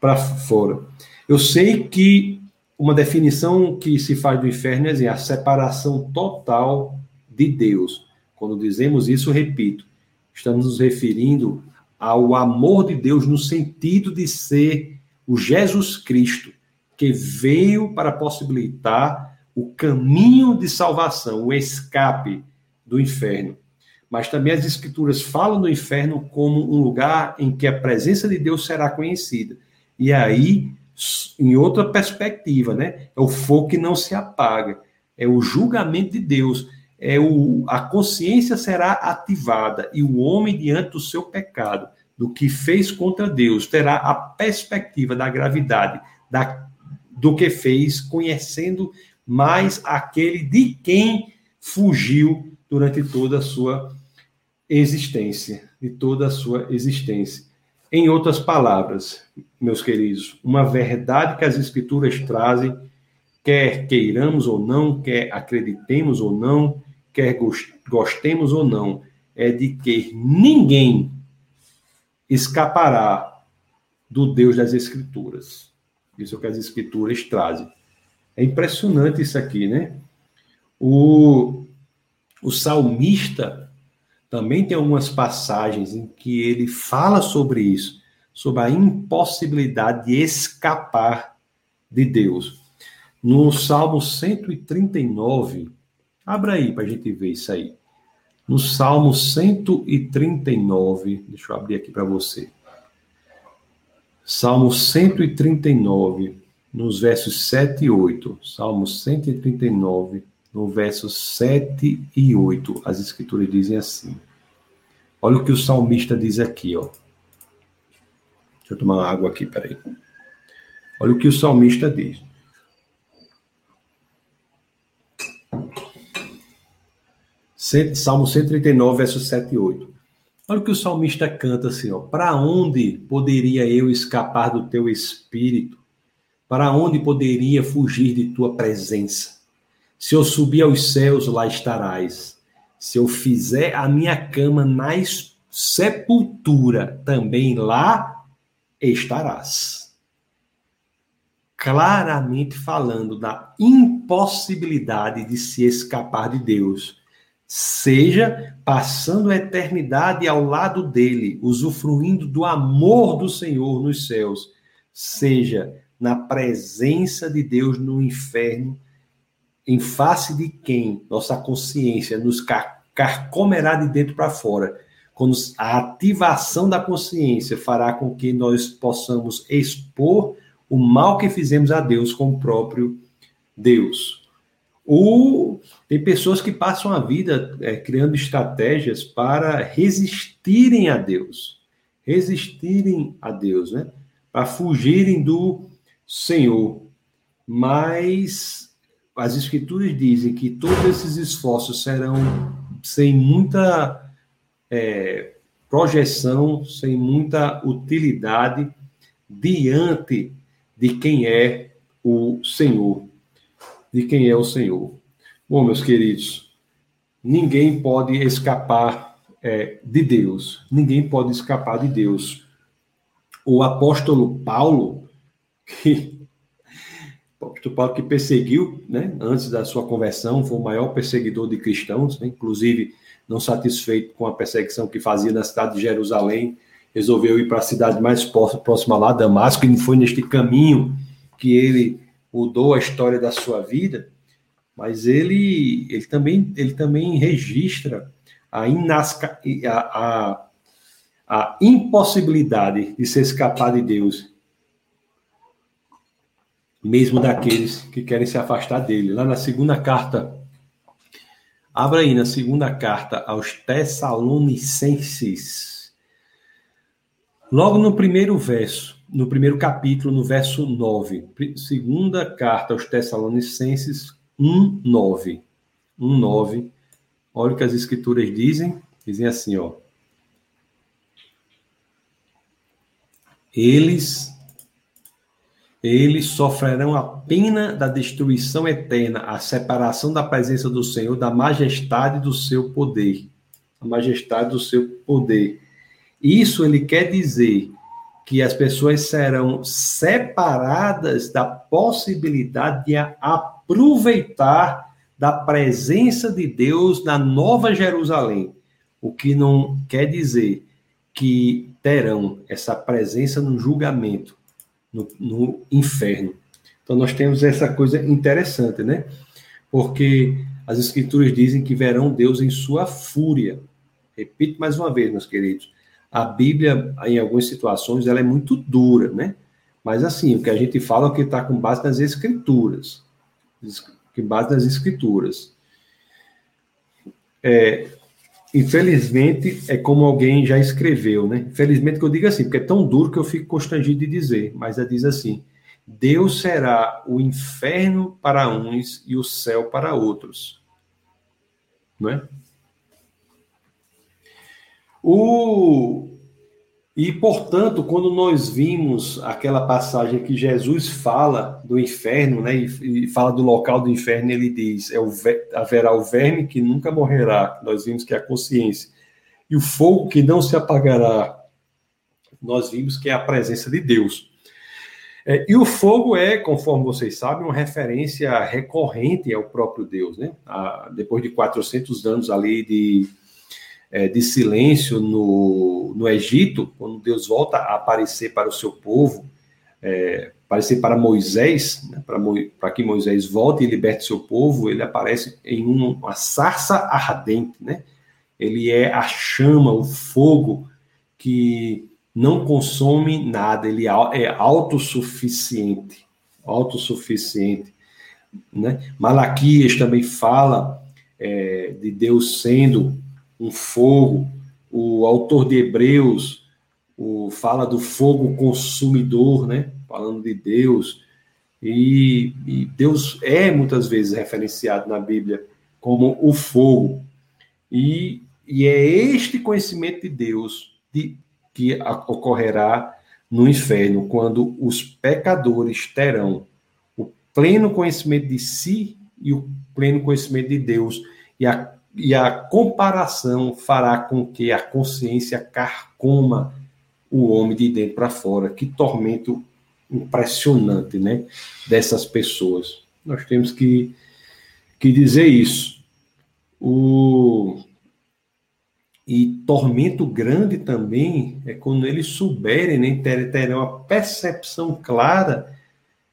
para fora. Eu sei que uma definição que se faz do inferno é a separação total de Deus. Quando dizemos isso, repito, estamos nos referindo ao amor de Deus no sentido de ser o Jesus Cristo, que veio para possibilitar o caminho de salvação, o escape do inferno. Mas também as escrituras falam do inferno como um lugar em que a presença de Deus será conhecida. E aí, em outra perspectiva, né? É o fogo que não se apaga, é o julgamento de Deus. A consciência será ativada e o homem, diante do seu pecado, do que fez contra Deus, terá a perspectiva da gravidade do que fez, conhecendo mais aquele de quem fugiu durante toda a sua existência, de toda a sua existência. Em outras palavras, meus queridos, uma verdade que as Escrituras trazem, quer queiramos ou não, quer acreditemos ou não, quer gostemos ou não, é de que ninguém escapará do Deus das Escrituras. Isso é o que as Escrituras trazem. É impressionante isso aqui, né? O salmista também tem algumas passagens em que ele fala sobre isso, sobre a impossibilidade de escapar de Deus. No Salmo 139, abra aí para a gente ver isso aí. No Salmo 139, deixa eu abrir aqui para você. Salmo 139, nos versos 7 e 8. Salmo 139, no versos 7 e 8, as Escrituras dizem assim. Olha o que o salmista diz aqui, ó. Deixa eu tomar uma água aqui, peraí. Olha o que o salmista diz. Salmo 139, versos 7 e 8. Olha o que o salmista canta assim, ó. Para onde poderia eu escapar do teu espírito? Para onde poderia fugir de tua presença? Se eu subir aos céus, lá estarás. Se eu fizer a minha cama na sepultura, também lá estarás. Claramente falando da impossibilidade de se escapar de Deus, seja passando a eternidade ao lado dele, usufruindo do amor do Senhor nos céus, seja na presença de Deus no inferno, em face de quem nossa consciência nos carcomerá de dentro para fora, quando a ativação da consciência fará com que nós possamos expor o mal que fizemos a Deus com o próprio Deus. Ou tem pessoas que passam a vida criando estratégias para resistirem a Deus, né? Para fugirem do Senhor. Mas as Escrituras dizem que todos esses esforços serão sem muita projeção, sem muita utilidade diante de quem é o Senhor. De quem é o Senhor. Bom, meus queridos, ninguém pode escapar de Deus. Ninguém pode escapar de Deus. O apóstolo Paulo, que perseguiu, né, antes da sua conversão, foi o maior perseguidor de cristãos, né, inclusive não satisfeito com a perseguição que fazia na cidade de Jerusalém, resolveu ir para a cidade mais próxima lá, Damasco, e foi neste caminho que ele mudou a história da sua vida, mas ele também registra a impossibilidade de se escapar de Deus, mesmo daqueles que querem se afastar dele. Lá na segunda carta, abra aí, na segunda carta aos Tessalonicenses, logo no primeiro verso, no primeiro capítulo, no verso 9, segunda carta aos Tessalonicenses, 1:9, olha o que as Escrituras dizem assim, ó, Eles sofrerão a pena da destruição eterna, a separação da presença do Senhor, da majestade do seu poder. A majestade do seu poder. Isso ele quer dizer que as pessoas serão separadas da possibilidade de aproveitar da presença de Deus na Nova Jerusalém. O que não quer dizer que terão essa presença no julgamento. No inferno. Então nós temos essa coisa interessante, né? Porque as Escrituras dizem que verão Deus em sua fúria. Repito mais uma vez, meus queridos. A Bíblia, em algumas situações, ela é muito dura, né? Mas assim, o que a gente fala é o que está com base nas Escrituras. Com base nas Escrituras. Infelizmente, é como alguém já escreveu, né? Infelizmente que eu digo assim, porque é tão duro que eu fico constrangido de dizer, mas ela diz assim, Deus será o inferno para uns e o céu para outros. Não é? E, portanto, quando nós vimos aquela passagem que Jesus fala do inferno, né, e fala do local do inferno, ele diz, haverá o verme que nunca morrerá, nós vimos que é a consciência, e o fogo que não se apagará, nós vimos que é a presença de Deus. E o fogo é, conforme vocês sabem, uma referência recorrente ao próprio Deus, né? Depois de 400 anos ali de silêncio no Egito, quando Deus volta a aparecer para o seu povo, aparecer para Moisés, né, para que Moisés volte e liberte seu povo, ele aparece em uma sarça ardente, né? Ele é a chama, o fogo que não consome nada, ele é autossuficiente, né? Malaquias também fala de Deus sendo um fogo, o autor de Hebreus fala do fogo consumidor, né? Falando de Deus, e Deus é muitas vezes referenciado na Bíblia como o fogo, e é este conhecimento de Deus que ocorrerá no inferno, quando os pecadores terão o pleno conhecimento de si e o pleno conhecimento de Deus, e a comparação fará com que a consciência carcoma o homem de dentro para fora. Que tormento impressionante, né, dessas pessoas. Nós temos que dizer isso. E tormento grande também é quando eles souberem, né, terão a percepção clara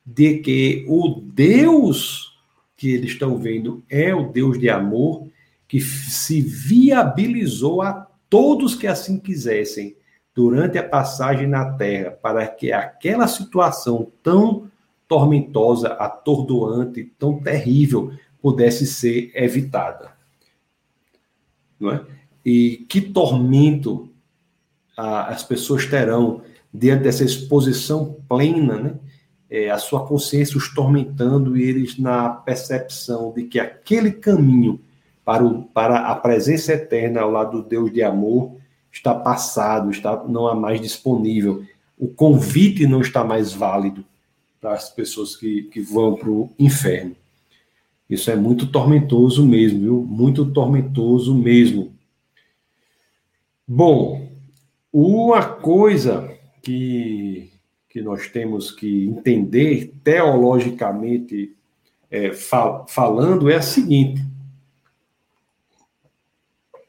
de que o Deus que eles estão vendo é o Deus de amor, que se viabilizou a todos que assim quisessem durante a passagem na Terra, para que aquela situação tão tormentosa, atordoante, tão terrível, pudesse ser evitada. Não é? E que tormento as pessoas terão diante dessa exposição plena, né? A sua consciência os tormentando, e eles na percepção de que aquele caminho para a presença eterna ao lado do Deus de amor está passado, não é mais disponível. O convite não está mais válido para as pessoas que vão para o inferno. Isso é muito tormentoso mesmo, viu? Muito tormentoso mesmo. Bom, uma coisa que nós temos que entender, teologicamente falando, é a seguinte.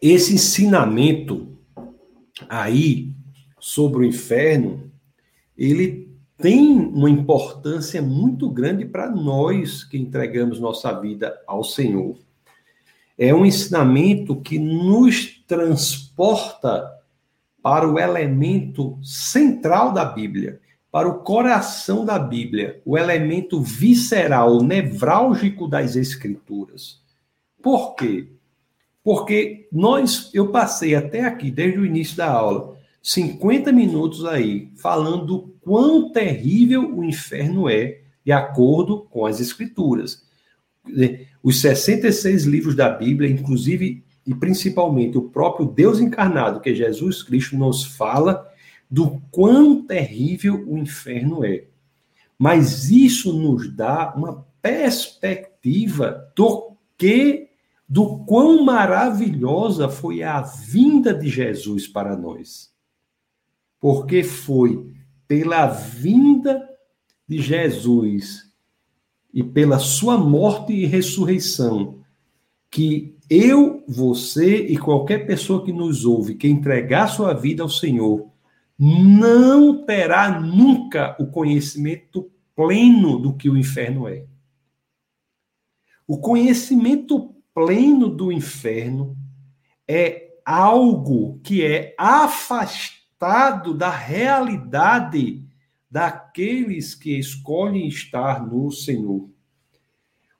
Esse ensinamento aí sobre o inferno, ele tem uma importância muito grande para nós que entregamos nossa vida ao Senhor. É um ensinamento que nos transporta para o elemento central da Bíblia, para o coração da Bíblia, o elemento visceral, nevrálgico das Escrituras. Por quê? Porque eu passei até aqui, desde o início da aula, 50 minutos aí, falando do quão terrível o inferno é, de acordo com as Escrituras. Os 66 livros da Bíblia, inclusive e principalmente o próprio Deus encarnado, que é Jesus Cristo, nos fala do quão terrível o inferno é. Mas isso nos dá uma perspectiva do quão maravilhosa foi a vinda de Jesus para nós. Porque foi pela vinda de Jesus e pela sua morte e ressurreição que eu, você e qualquer pessoa que nos ouve, que entregar sua vida ao Senhor, não terá nunca o conhecimento pleno do que o inferno é. O conhecimento pleno do inferno é algo que é afastado da realidade daqueles que escolhem estar no Senhor.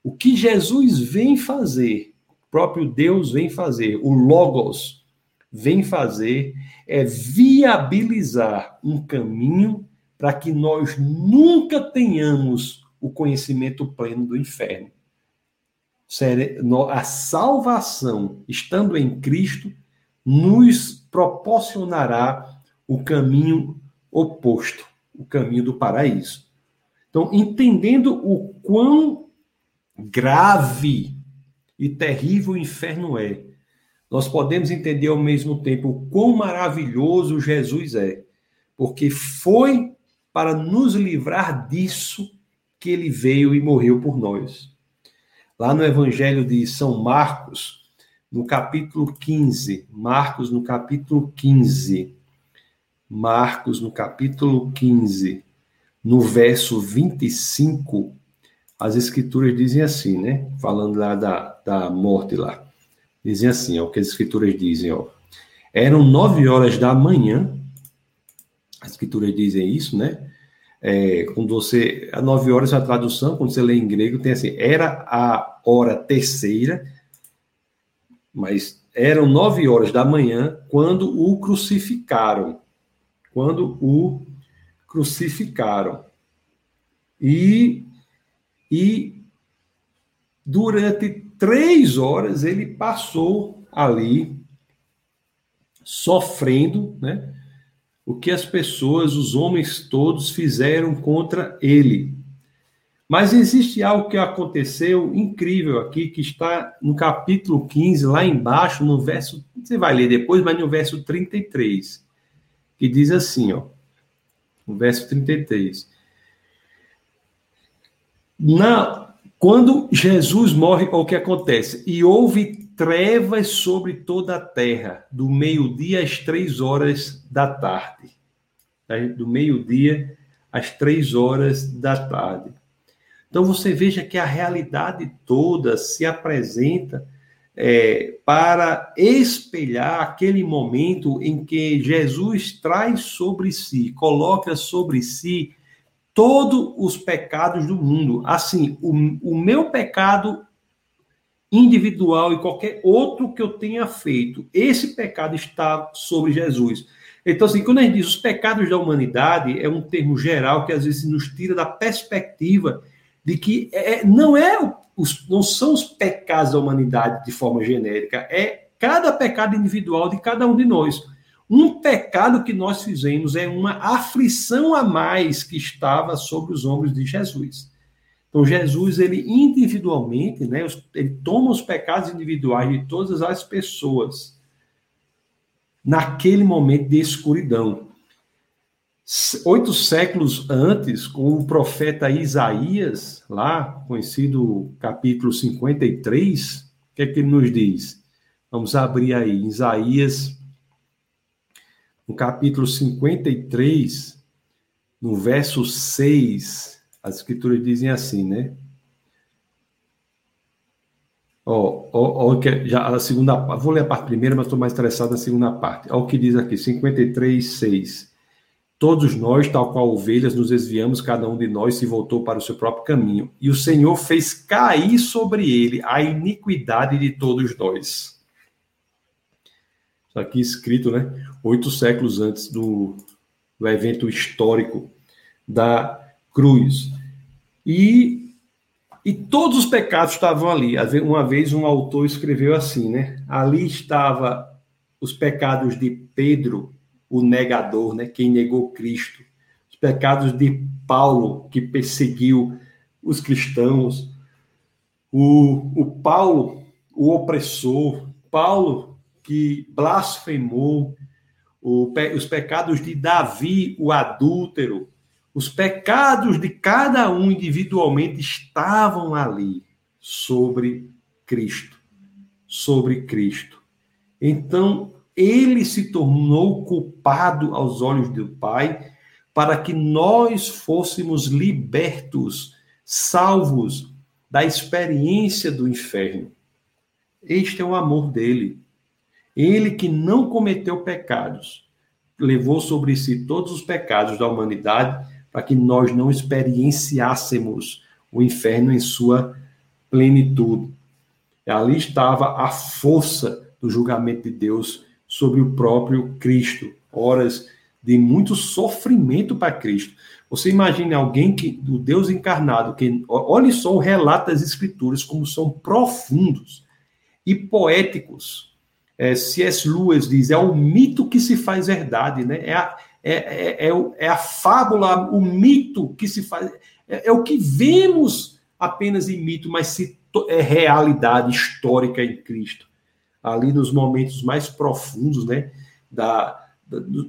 O que Jesus vem fazer, o próprio Deus vem fazer, o Logos vem fazer, é viabilizar um caminho para que nós nunca tenhamos o conhecimento pleno do inferno. A salvação, estando em Cristo, nos proporcionará o caminho oposto, o caminho do paraíso. Então, entendendo o quão grave e terrível o inferno é, nós podemos entender ao mesmo tempo o quão maravilhoso Jesus é, porque foi para nos livrar disso que ele veio e morreu por nós. Lá no Evangelho de São Marcos, no capítulo 15, Marcos, no capítulo 15, no verso 25, as escrituras dizem assim, né? Falando lá da morte lá. Dizem assim, ó, o que as escrituras dizem, ó. Eram 9 horas da manhã, as escrituras dizem isso, né? Quando você, a 9 horas, a tradução, quando você lê em grego, tem assim, era a hora terceira, mas eram 9 horas da manhã quando o crucificaram. E durante 3 horas ele passou ali sofrendo, né, o que as pessoas, os homens todos fizeram contra ele. Mas existe algo que aconteceu incrível aqui, que está no capítulo 15, lá embaixo, no verso, você vai ler depois, mas no verso 33, que diz assim, ó, no verso 33. Quando Jesus morre, o que acontece? E houve trevas sobre toda a terra, do meio-dia às 3 horas da tarde. Tá? Do meio-dia às 3 horas da tarde. Então, você veja que a realidade toda se apresenta para espelhar aquele momento em que Jesus traz sobre si, coloca sobre si todos os pecados do mundo. Assim, o meu pecado individual e qualquer outro que eu tenha feito, esse pecado está sobre Jesus. Então, assim, quando a gente diz os pecados da humanidade, é um termo geral que às vezes nos tira da perspectiva de que não são os pecados da humanidade de forma genérica, é cada pecado individual de cada um de nós. Um pecado que nós fizemos é uma aflição a mais que estava sobre os ombros de Jesus. Então, Jesus, ele individualmente, né, ele toma os pecados individuais de todas as pessoas naquele momento de escuridão. 8 séculos antes, com o profeta Isaías, lá, conhecido capítulo 53, o que é que ele nos diz? Vamos abrir aí, Isaías, no capítulo 53, no verso 6, as escrituras dizem assim, né? Já a segunda parte, vou ler a parte primeira, mas estou mais interessado na segunda parte. Olha o que diz aqui, 53, 6. Todos nós, tal qual ovelhas, nos desviamos, cada um de nós se voltou para o seu próprio caminho. E o Senhor fez cair sobre ele a iniquidade de todos nós. Isso aqui escrito, né? 8 séculos antes do evento histórico da cruz. E todos os pecados estavam ali. Uma vez um autor escreveu assim, né? Ali estava os pecados de Pedro, o negador, né? Quem negou Cristo, os pecados de Paulo, que perseguiu os cristãos, o Paulo, o opressor, Paulo, que blasfemou, os pecados de Davi, o adúltero, os pecados de cada um individualmente estavam ali, sobre Cristo. Então, ele se tornou culpado aos olhos do Pai para que nós fôssemos libertos, salvos da experiência do inferno. Este é o amor dele. Ele que não cometeu pecados, levou sobre si todos os pecados da humanidade para que nós não experienciássemos o inferno em sua plenitude. Ali estava a força do julgamento de Deus sobre o próprio Cristo. Horas de muito sofrimento para Cristo. Você imagina alguém que, do Deus encarnado, que olhe só o relato das Escrituras, como são profundos e poéticos. C.S. Lewis diz, é o mito que se faz verdade, né? É a fábula, o mito que se faz... É o que vemos apenas em mito, mas se é realidade histórica em Cristo. Ali nos momentos mais profundos, né?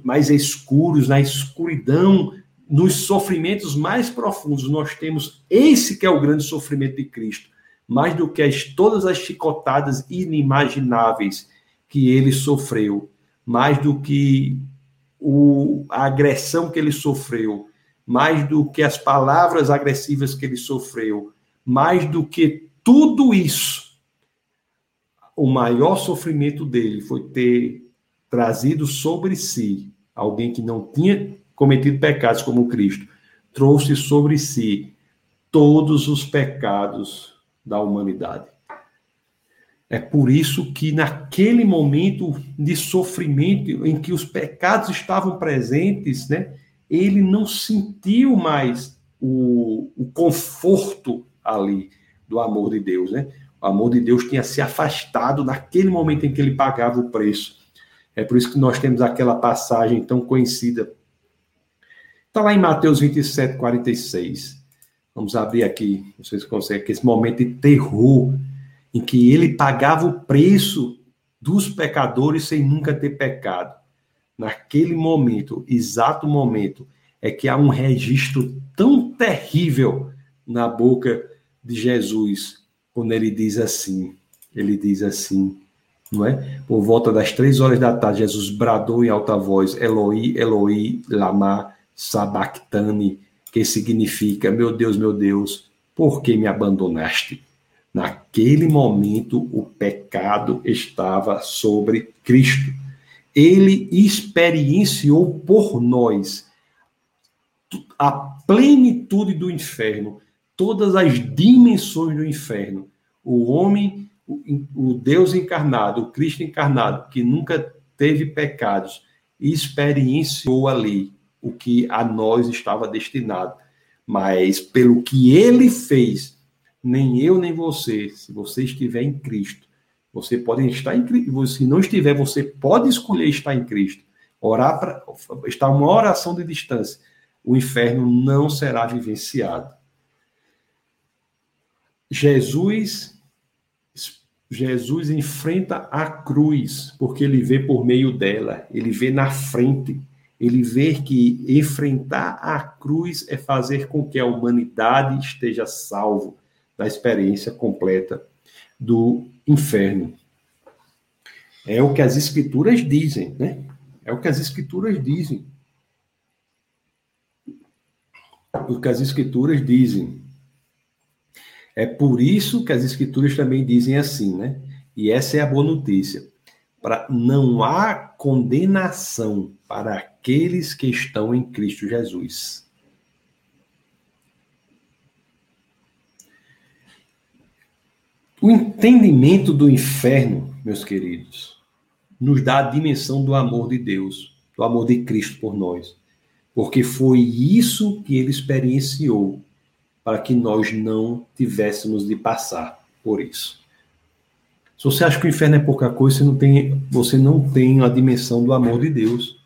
Mais escuros, na escuridão, nos sofrimentos mais profundos, nós temos esse que é o grande sofrimento de Cristo, mais do que todas as chicotadas inimagináveis que ele sofreu, mais do que a agressão que ele sofreu, mais do que as palavras agressivas que ele sofreu, mais do que tudo isso, o maior sofrimento dele foi ter trazido sobre si alguém que não tinha cometido pecados como Cristo, trouxe sobre si todos os pecados da humanidade. É por isso que naquele momento de sofrimento em que os pecados estavam presentes, né, ele não sentiu mais o conforto ali do amor de Deus, né? O amor de Deus tinha se afastado naquele momento em que ele pagava o preço. É por isso que nós temos aquela passagem tão conhecida. Está lá em Mateus 27, 46. Vamos abrir aqui, vocês conseguem, esse momento de terror em que ele pagava o preço dos pecadores sem nunca ter pecado. Naquele momento, exato momento, é que há um registro tão terrível na boca de Jesus, quando ele diz assim, não é? Por volta das 3 horas da tarde, Jesus bradou em alta voz, Eloi, Eloi, lama sabachthani, que significa, meu Deus, por que me abandonaste? Naquele momento, o pecado estava sobre Cristo. Ele experienciou por nós a plenitude do inferno, todas as dimensões do inferno. O homem, o Deus encarnado, o Cristo encarnado, que nunca teve pecados, experienciou ali o que a nós estava destinado. Mas pelo que ele fez, nem eu nem você, se você estiver em Cristo, você pode estar em Cristo. Se não estiver, você pode escolher estar em Cristo. Estar uma oração de distância. O inferno não será vivenciado. Jesus enfrenta a cruz, porque ele vê por meio dela. Ele vê na frente. Ele vê que enfrentar a cruz é fazer com que a humanidade esteja salvo da experiência completa do inferno. É o que as Escrituras dizem, né? É por isso que as Escrituras também dizem assim, né? E essa é a boa notícia. Não há condenação para aqueles que estão em Cristo Jesus. O entendimento do inferno, meus queridos, nos dá a dimensão do amor de Deus, do amor de Cristo por nós. Porque foi isso que ele experienciou para que nós não tivéssemos de passar por isso. Se você acha que o inferno é pouca coisa, você não tem a dimensão do amor de Deus.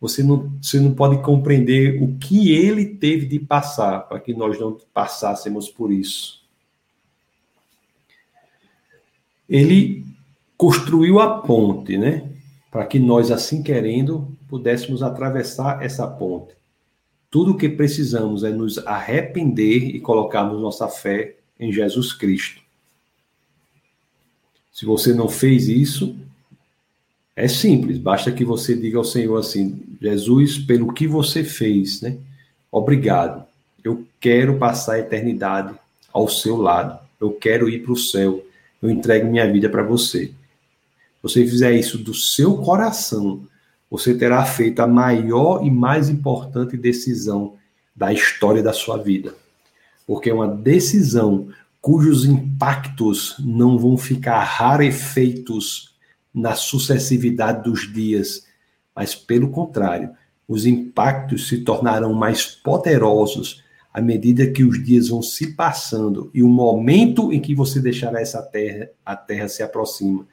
Você não pode compreender o que ele teve de passar para que nós não passássemos por isso. Ele construiu a ponte, né? Para que nós, assim querendo, pudéssemos atravessar essa ponte. Tudo o que precisamos é nos arrepender e colocarmos nossa fé em Jesus Cristo. Se você não fez isso, é simples. Basta que você diga ao Senhor assim, Jesus, pelo que você fez, né? Obrigado. Eu quero passar a eternidade ao seu lado. Eu quero ir para o céu. Eu entrego minha vida para você. Se você fizer isso do seu coração, você terá feito a maior e mais importante decisão da história da sua vida. Porque é uma decisão cujos impactos não vão ficar rarefeitos na sucessividade dos dias, mas pelo contrário, os impactos se tornarão mais poderosos à medida que os dias vão se passando e o momento em que você deixará essa terra, a terra se aproxima,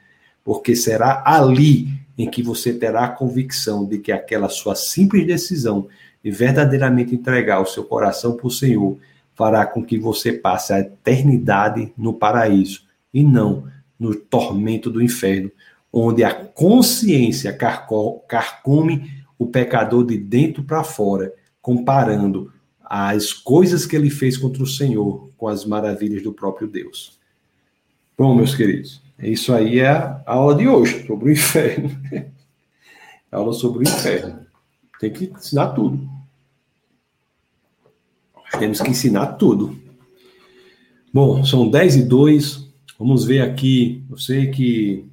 porque será ali em que você terá a convicção de que aquela sua simples decisão de verdadeiramente entregar o seu coração para o Senhor fará com que você passe a eternidade no paraíso e não no tormento do inferno, onde a consciência carcome o pecador de dentro para fora, comparando as coisas que ele fez contra o Senhor com as maravilhas do próprio Deus. Bom, meus queridos, isso aí é a aula de hoje, sobre o inferno. A aula sobre o inferno. Tem que ensinar tudo. Temos que ensinar tudo. Bom, são 10:02. Vamos ver aqui. Eu sei que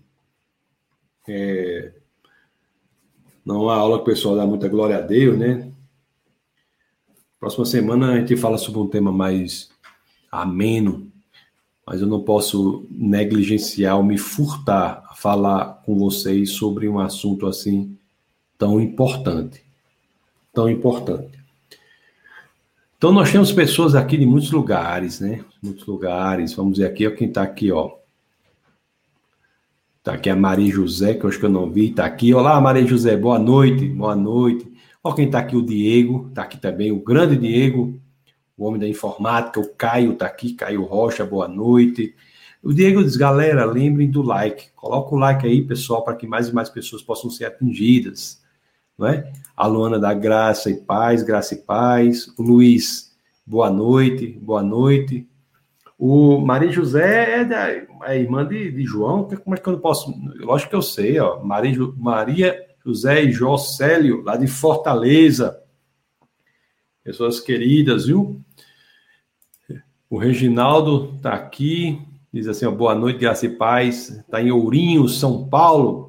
não há aula que o pessoal dá muita glória a Deus, né? Próxima semana a gente fala sobre um tema mais ameno, mas eu não posso negligenciar ou me furtar a falar com vocês sobre um assunto assim tão importante. Tão importante. Então, nós temos pessoas aqui de muitos lugares, né? Muitos lugares. Vamos ver aqui, ó, quem tá aqui, ó. Tá aqui a Maria José, que eu acho que eu não vi. Tá aqui. Olá, Maria José, boa noite. Boa noite. Ó, quem tá aqui, o Diego. Tá aqui também, o grande Diego, o homem da informática. O Caio tá aqui, Caio Rocha, boa noite. O Diego diz, galera, lembrem do like. Coloca o like aí, pessoal, para que mais e mais pessoas possam ser atingidas. Não é? A Luana da Graça e Paz, o Luiz, boa noite, boa noite. O Maria José é irmã de João, como é que eu não posso? Lógico que eu sei, ó. Maria José e Jó Célio, lá de Fortaleza. Pessoas queridas, viu? O Reginaldo está aqui, diz assim, ó, boa noite, Graça e Paz, está em Ourinho, São Paulo.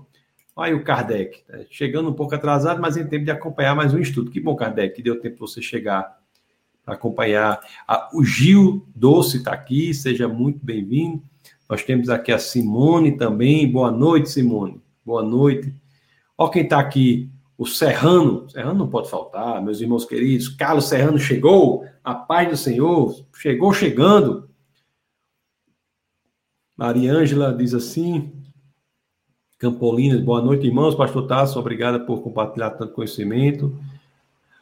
Aí o Kardec, tá chegando um pouco atrasado, mas em tempo de acompanhar mais um estudo. Que bom, Kardec, que deu tempo para você chegar para acompanhar. O Gil Doce está aqui, seja muito bem-vindo. Nós temos aqui a Simone também. Boa noite, Simone. Boa noite. Olha quem está aqui, o Serrano. Serrano não pode faltar, meus irmãos queridos. Carlos Serrano chegou, a paz do Senhor, chegou chegando. Maria Ângela diz assim... Campolinas, boa noite, irmãos. Pastor Tassos, obrigada por compartilhar tanto conhecimento.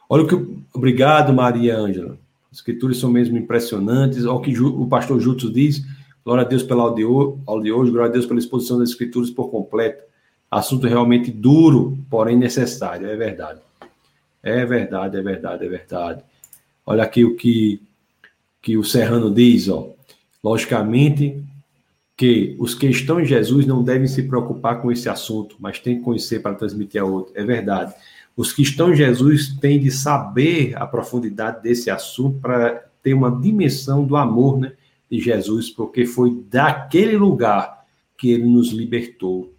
Olha o que... Obrigado, Maria Ângela. As escrituras são mesmo impressionantes. Olha o que o pastor Judson diz. Glória a Deus pela aula de hoje. Glória a Deus pela exposição das escrituras por completo. Assunto realmente duro, porém necessário. É verdade. É verdade. Olha aqui o que o Serrano diz, ó. Logicamente... que os que estão em Jesus não devem se preocupar com esse assunto, mas têm que conhecer para transmitir a outro. É verdade. Os que estão em Jesus têm de saber a profundidade desse assunto para ter uma dimensão do amor, né, de Jesus, porque foi daquele lugar que ele nos libertou.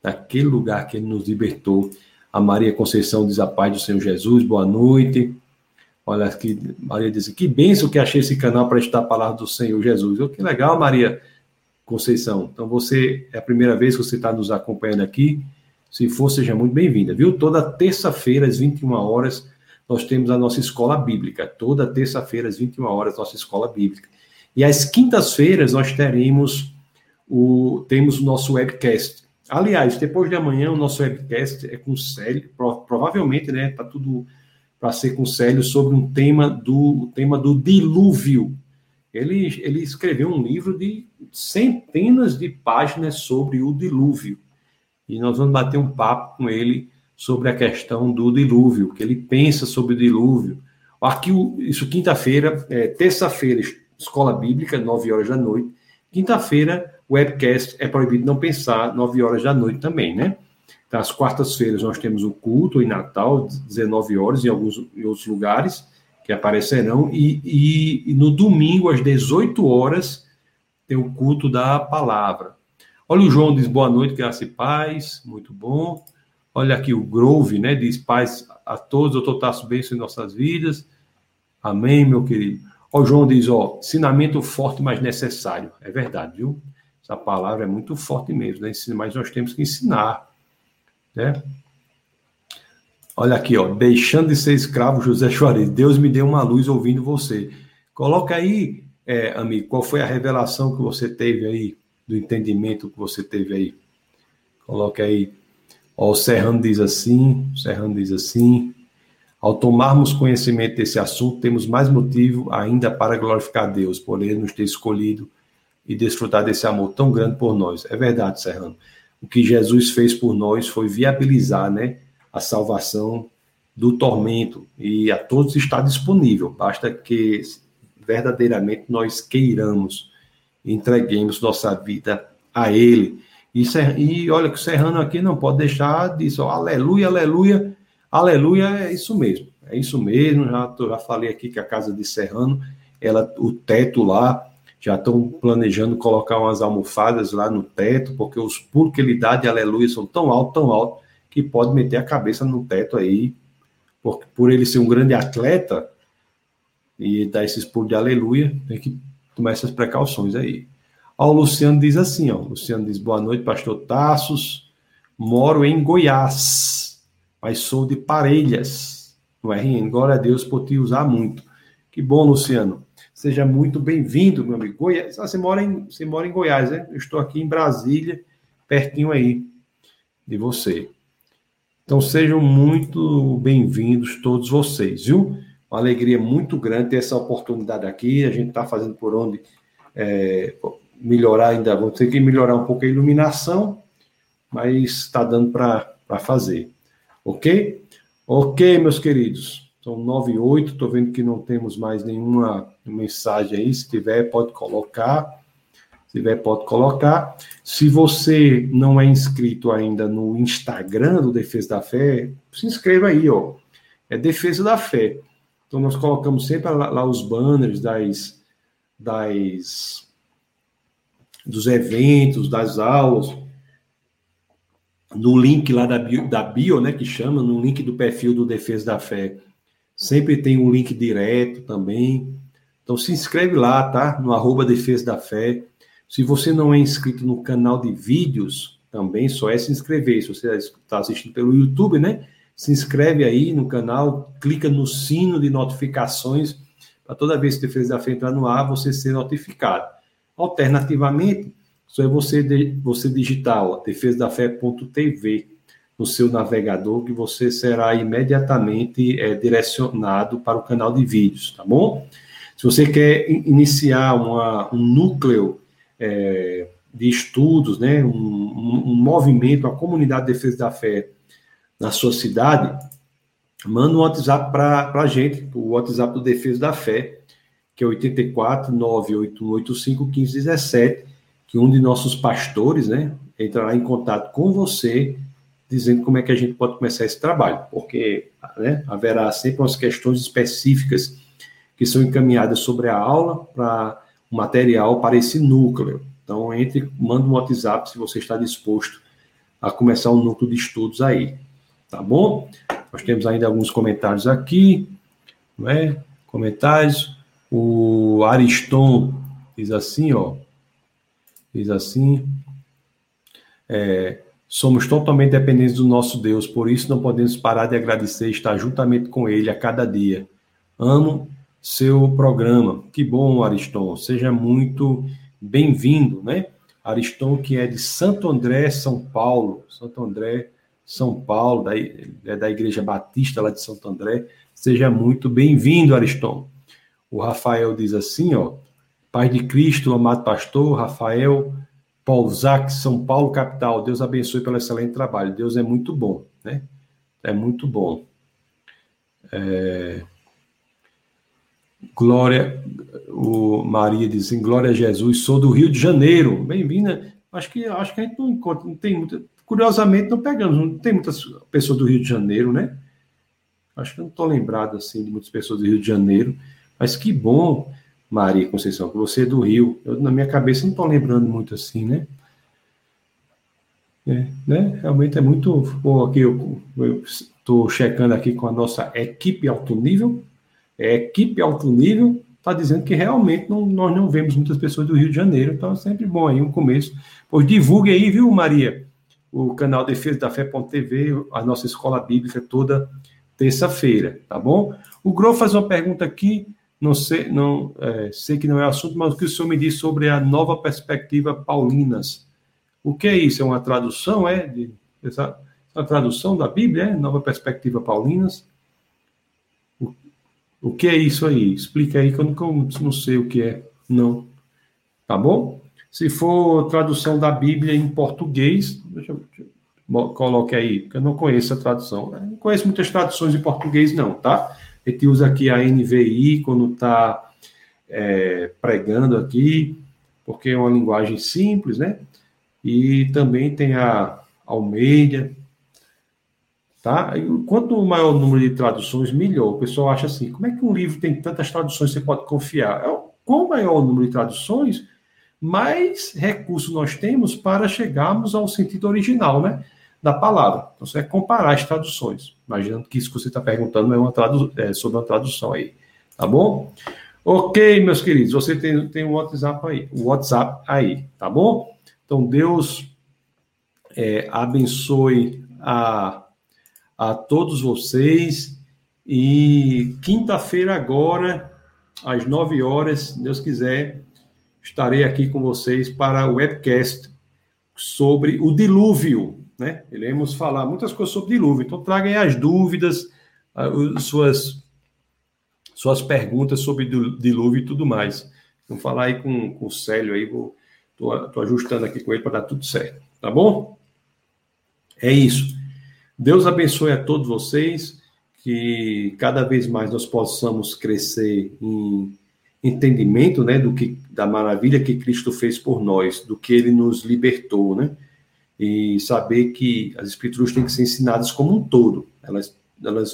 Daquele lugar que ele nos libertou. A Maria Conceição diz a paz do Senhor Jesus, boa noite. Olha aqui, Maria diz, que bênção que achei esse canal para estudar a palavra do Senhor Jesus. Oh, que legal, Maria Conceição. Então, você, é a primeira vez que você está nos acompanhando aqui. Se for, seja muito bem-vinda, viu? Toda terça-feira, às 21 horas, nós temos a nossa escola bíblica. Toda terça-feira, às 21 horas, nossa escola bíblica. E às quintas-feiras, nós temos o nosso webcast. Aliás, depois de amanhã, o nosso webcast é com o Célio, provavelmente, né? Está tudo para ser com o Célio, sobre um tema do dilúvio. Ele escreveu um livro de centenas de páginas sobre o dilúvio. E nós vamos bater um papo com ele sobre a questão do dilúvio, o que ele pensa sobre o dilúvio. Isso quinta-feira, terça-feira, escola bíblica, 9 horas da noite. Quinta-feira, webcast, é proibido não pensar, 9 horas da noite também, né? Então, às quartas-feiras nós temos o culto em Natal, 19 horas, em outros lugares, que aparecerão, e no domingo, às 18 horas, tem o culto da palavra. Olha, o João diz, boa noite, graça e paz, muito bom. Olha aqui o Grove, né, diz, paz a todos, doutor Tassos, bênção em nossas vidas. Amém, meu querido. Olha, o João diz, ó, ensinamento forte, mas necessário. É verdade, viu? Essa palavra é muito forte mesmo, né, mas nós temos que ensinar, né? Olha aqui, ó, deixando de ser escravo, José Juarez, Deus me deu uma luz ouvindo você. Coloca aí, amigo, qual foi a revelação que você teve aí, do entendimento que você teve aí. Coloca aí. Ó, o Serrano diz assim, ao tomarmos conhecimento desse assunto, temos mais motivo ainda para glorificar a Deus, por Ele nos ter escolhido e desfrutar desse amor tão grande por nós. É verdade, Serrano. O que Jesus fez por nós foi viabilizar, né, a salvação do tormento, e a todos está disponível, basta que verdadeiramente nós queiramos, entreguemos nossa vida a Ele. E olha que o Serrano aqui não pode deixar disso, ó, aleluia, aleluia, aleluia, é isso mesmo, já falei aqui que a casa de Serrano, o teto lá, já estão planejando colocar umas almofadas lá no teto, porque os pulos que ele dá de aleluia são tão alto, que pode meter a cabeça no teto aí, porque por ele ser um grande atleta, e dar esses pulos de aleluia, tem que tomar essas precauções aí. Ó, o Luciano diz assim, ó. O Luciano diz, boa noite, pastor Tassos. Moro em Goiás, mas sou de Parelhas, no RN. Glória a Deus por te usar muito. Que bom, Luciano. Seja muito bem-vindo, meu amigo. Goiás. Ah, você mora em Goiás, né? Eu estou aqui em Brasília, pertinho aí de você. Então, sejam muito bem-vindos todos vocês, viu? Uma alegria muito grande ter essa oportunidade aqui. A gente está fazendo por onde... melhorar ainda, vamos ter que melhorar um pouco a iluminação, mas está dando para fazer, ok? Ok, meus queridos, são 9h08, estou vendo que não temos mais nenhuma mensagem aí, se tiver, pode colocar. Se você não é inscrito ainda no Instagram do Defesa da Fé, se inscreva aí, ó, é Defesa da Fé. Então, nós colocamos sempre lá os banners dos eventos, das aulas, no link lá da bio, né, que chama, no link do perfil do Defesa da Fé. Sempre tem um link direto também. Então, se inscreve lá, tá? No @Defesa da Fé. Se você não é inscrito no canal de vídeos, também só é se inscrever. Se você está assistindo pelo YouTube, né? Se inscreve aí no canal, clica no sino de notificações, para toda vez que o Defesa da Fé entrar no ar, você ser notificado. Alternativamente, só é você digitar defesadafé.tv no seu navegador, que você será imediatamente direcionado para o canal de vídeos, tá bom? Se você quer iniciar um núcleo de estudos, né, um movimento, a comunidade Defesa da Fé na sua cidade, manda um WhatsApp para a gente, o WhatsApp do Defesa da Fé, que é 84 981851517, que um de nossos pastores, né, entrará em contato com você, dizendo como é que a gente pode começar esse trabalho, porque, né, haverá sempre umas questões específicas que são encaminhadas sobre a aula para o material para esse núcleo. Então, manda um WhatsApp se você está disposto a começar um núcleo de estudos aí, tá bom? Nós temos ainda alguns comentários aqui, né? Comentários... O Ariston diz assim, somos totalmente dependentes do nosso Deus, por isso não podemos parar de agradecer e estar juntamente com Ele a cada dia. Amo seu programa. Que bom, Ariston. Seja muito bem-vindo, né? Ariston, que é de Santo André, São Paulo, da Igreja Batista lá de Santo André. Seja muito bem-vindo, Ariston. O Rafael diz assim, ó, Pai de Cristo, amado pastor, Rafael Pausac, São Paulo, capital. Deus abençoe pelo excelente trabalho. Deus é muito bom, né? É muito bom. Glória, o Maria diz assim, glória a Jesus, sou do Rio de Janeiro. Bem-vinda. Acho que a gente não encontra, não tem muita... Curiosamente, não pegamos, não tem muitas pessoas do Rio de Janeiro, né? Acho que eu não estou lembrado, assim, de muitas pessoas do Rio de Janeiro. Mas que bom, Maria Conceição, que você é do Rio. Eu, na minha cabeça, não estou lembrando muito assim, né? Realmente é muito... Pô, aqui eu estou checando aqui com a nossa equipe alto nível. Equipe alto nível está dizendo que realmente nós não vemos muitas pessoas do Rio de Janeiro. Então é sempre bom aí um começo. Pois divulgue aí, viu, Maria? O canal Defesa da Fé.tv, a nossa escola bíblica toda... terça-feira, tá bom? O Grow faz uma pergunta aqui, sei que não é assunto, mas o que o senhor me disse sobre a nova perspectiva paulinas? O que é isso? É uma tradução, a tradução da Bíblia, Nova Perspectiva Paulinas. O que é isso aí? Explica aí, que eu não sei o que é, não. Tá bom? Se for tradução da Bíblia em português, coloque aí, porque eu não conheço a tradução. Eu não conheço muitas traduções em português, não, tá? A gente usa aqui a NVI quando está pregando aqui, porque é uma linguagem simples, né? E também tem a Almeida, tá? Quanto maior o número de traduções, melhor. O pessoal acha assim, como é que um livro tem tantas traduções, você pode confiar? Quanto maior o número de traduções, mais recurso nós temos para chegarmos ao sentido original, né, da palavra. Então, você vai comparar as traduções. Imaginando que isso que você está perguntando é sobre uma tradução aí, tá bom? Ok, meus queridos, você tem o WhatsApp aí, tá bom? Então, Deus abençoe a todos vocês. E quinta-feira agora, às 9h, se Deus quiser, estarei aqui com vocês para o webcast sobre o dilúvio, né? Iremos falar muitas coisas sobre dilúvio. Então, tragam aí as dúvidas, suas perguntas sobre dilúvio e tudo mais. Vou falar aí com o Célio aí, estou ajustando aqui com ele para dar tudo certo, tá bom? É isso. Deus abençoe a todos vocês, que cada vez mais nós possamos crescer em entendimento, né, da maravilha que Cristo fez por nós, do que ele nos libertou, né? E saber que as escrituras têm que ser ensinadas como um todo. Elas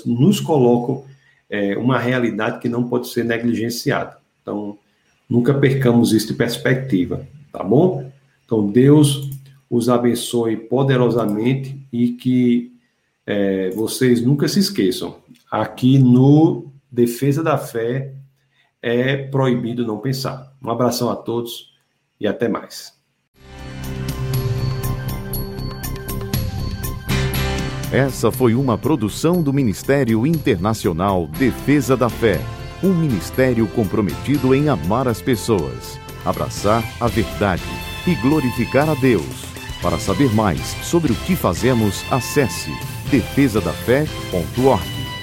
nos colocam uma realidade que não pode ser negligenciada. Então, nunca percamos isso de perspectiva, tá bom? Então, Deus os abençoe poderosamente e que vocês nunca se esqueçam. Aqui no Defesa da Fé é proibido não pensar. Um abração a todos e até mais. Essa foi uma produção do Ministério Internacional Defesa da Fé, um ministério comprometido em amar as pessoas, abraçar a verdade e glorificar a Deus. Para saber mais sobre o que fazemos, acesse defesadafé.org.